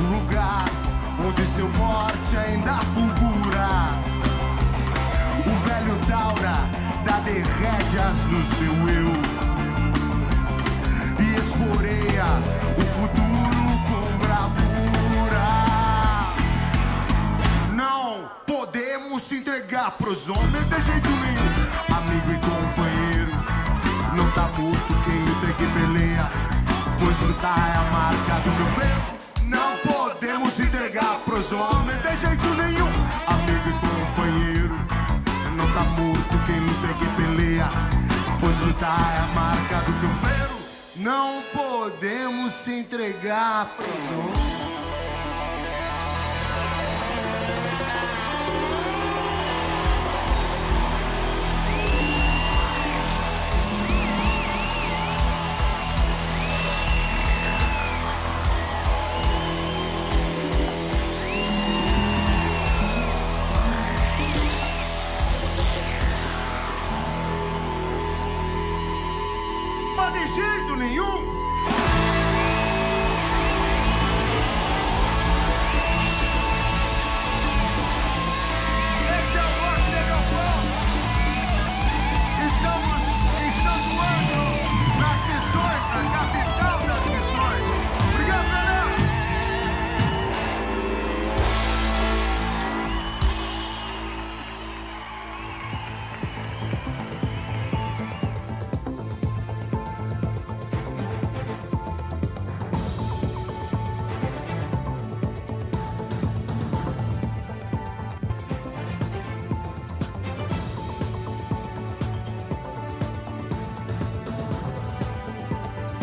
o lugar onde seu morte ainda fulgura, o velho Taura dá de rédeas no seu eu e esporeia o futuro com bravura. Não podemos se entregar pros homens de jeito nenhum, amigo e companheiro. Não tá morto quem luta e quem peleia, pois lutar é a marca do campeiro. Não podemos se entregar pros homens de jeito nenhum, amigo e companheiro. Não tá morto quem luta e quem peleia, pois lutar é a marca do campeiro. Não podemos se entregar pros homens.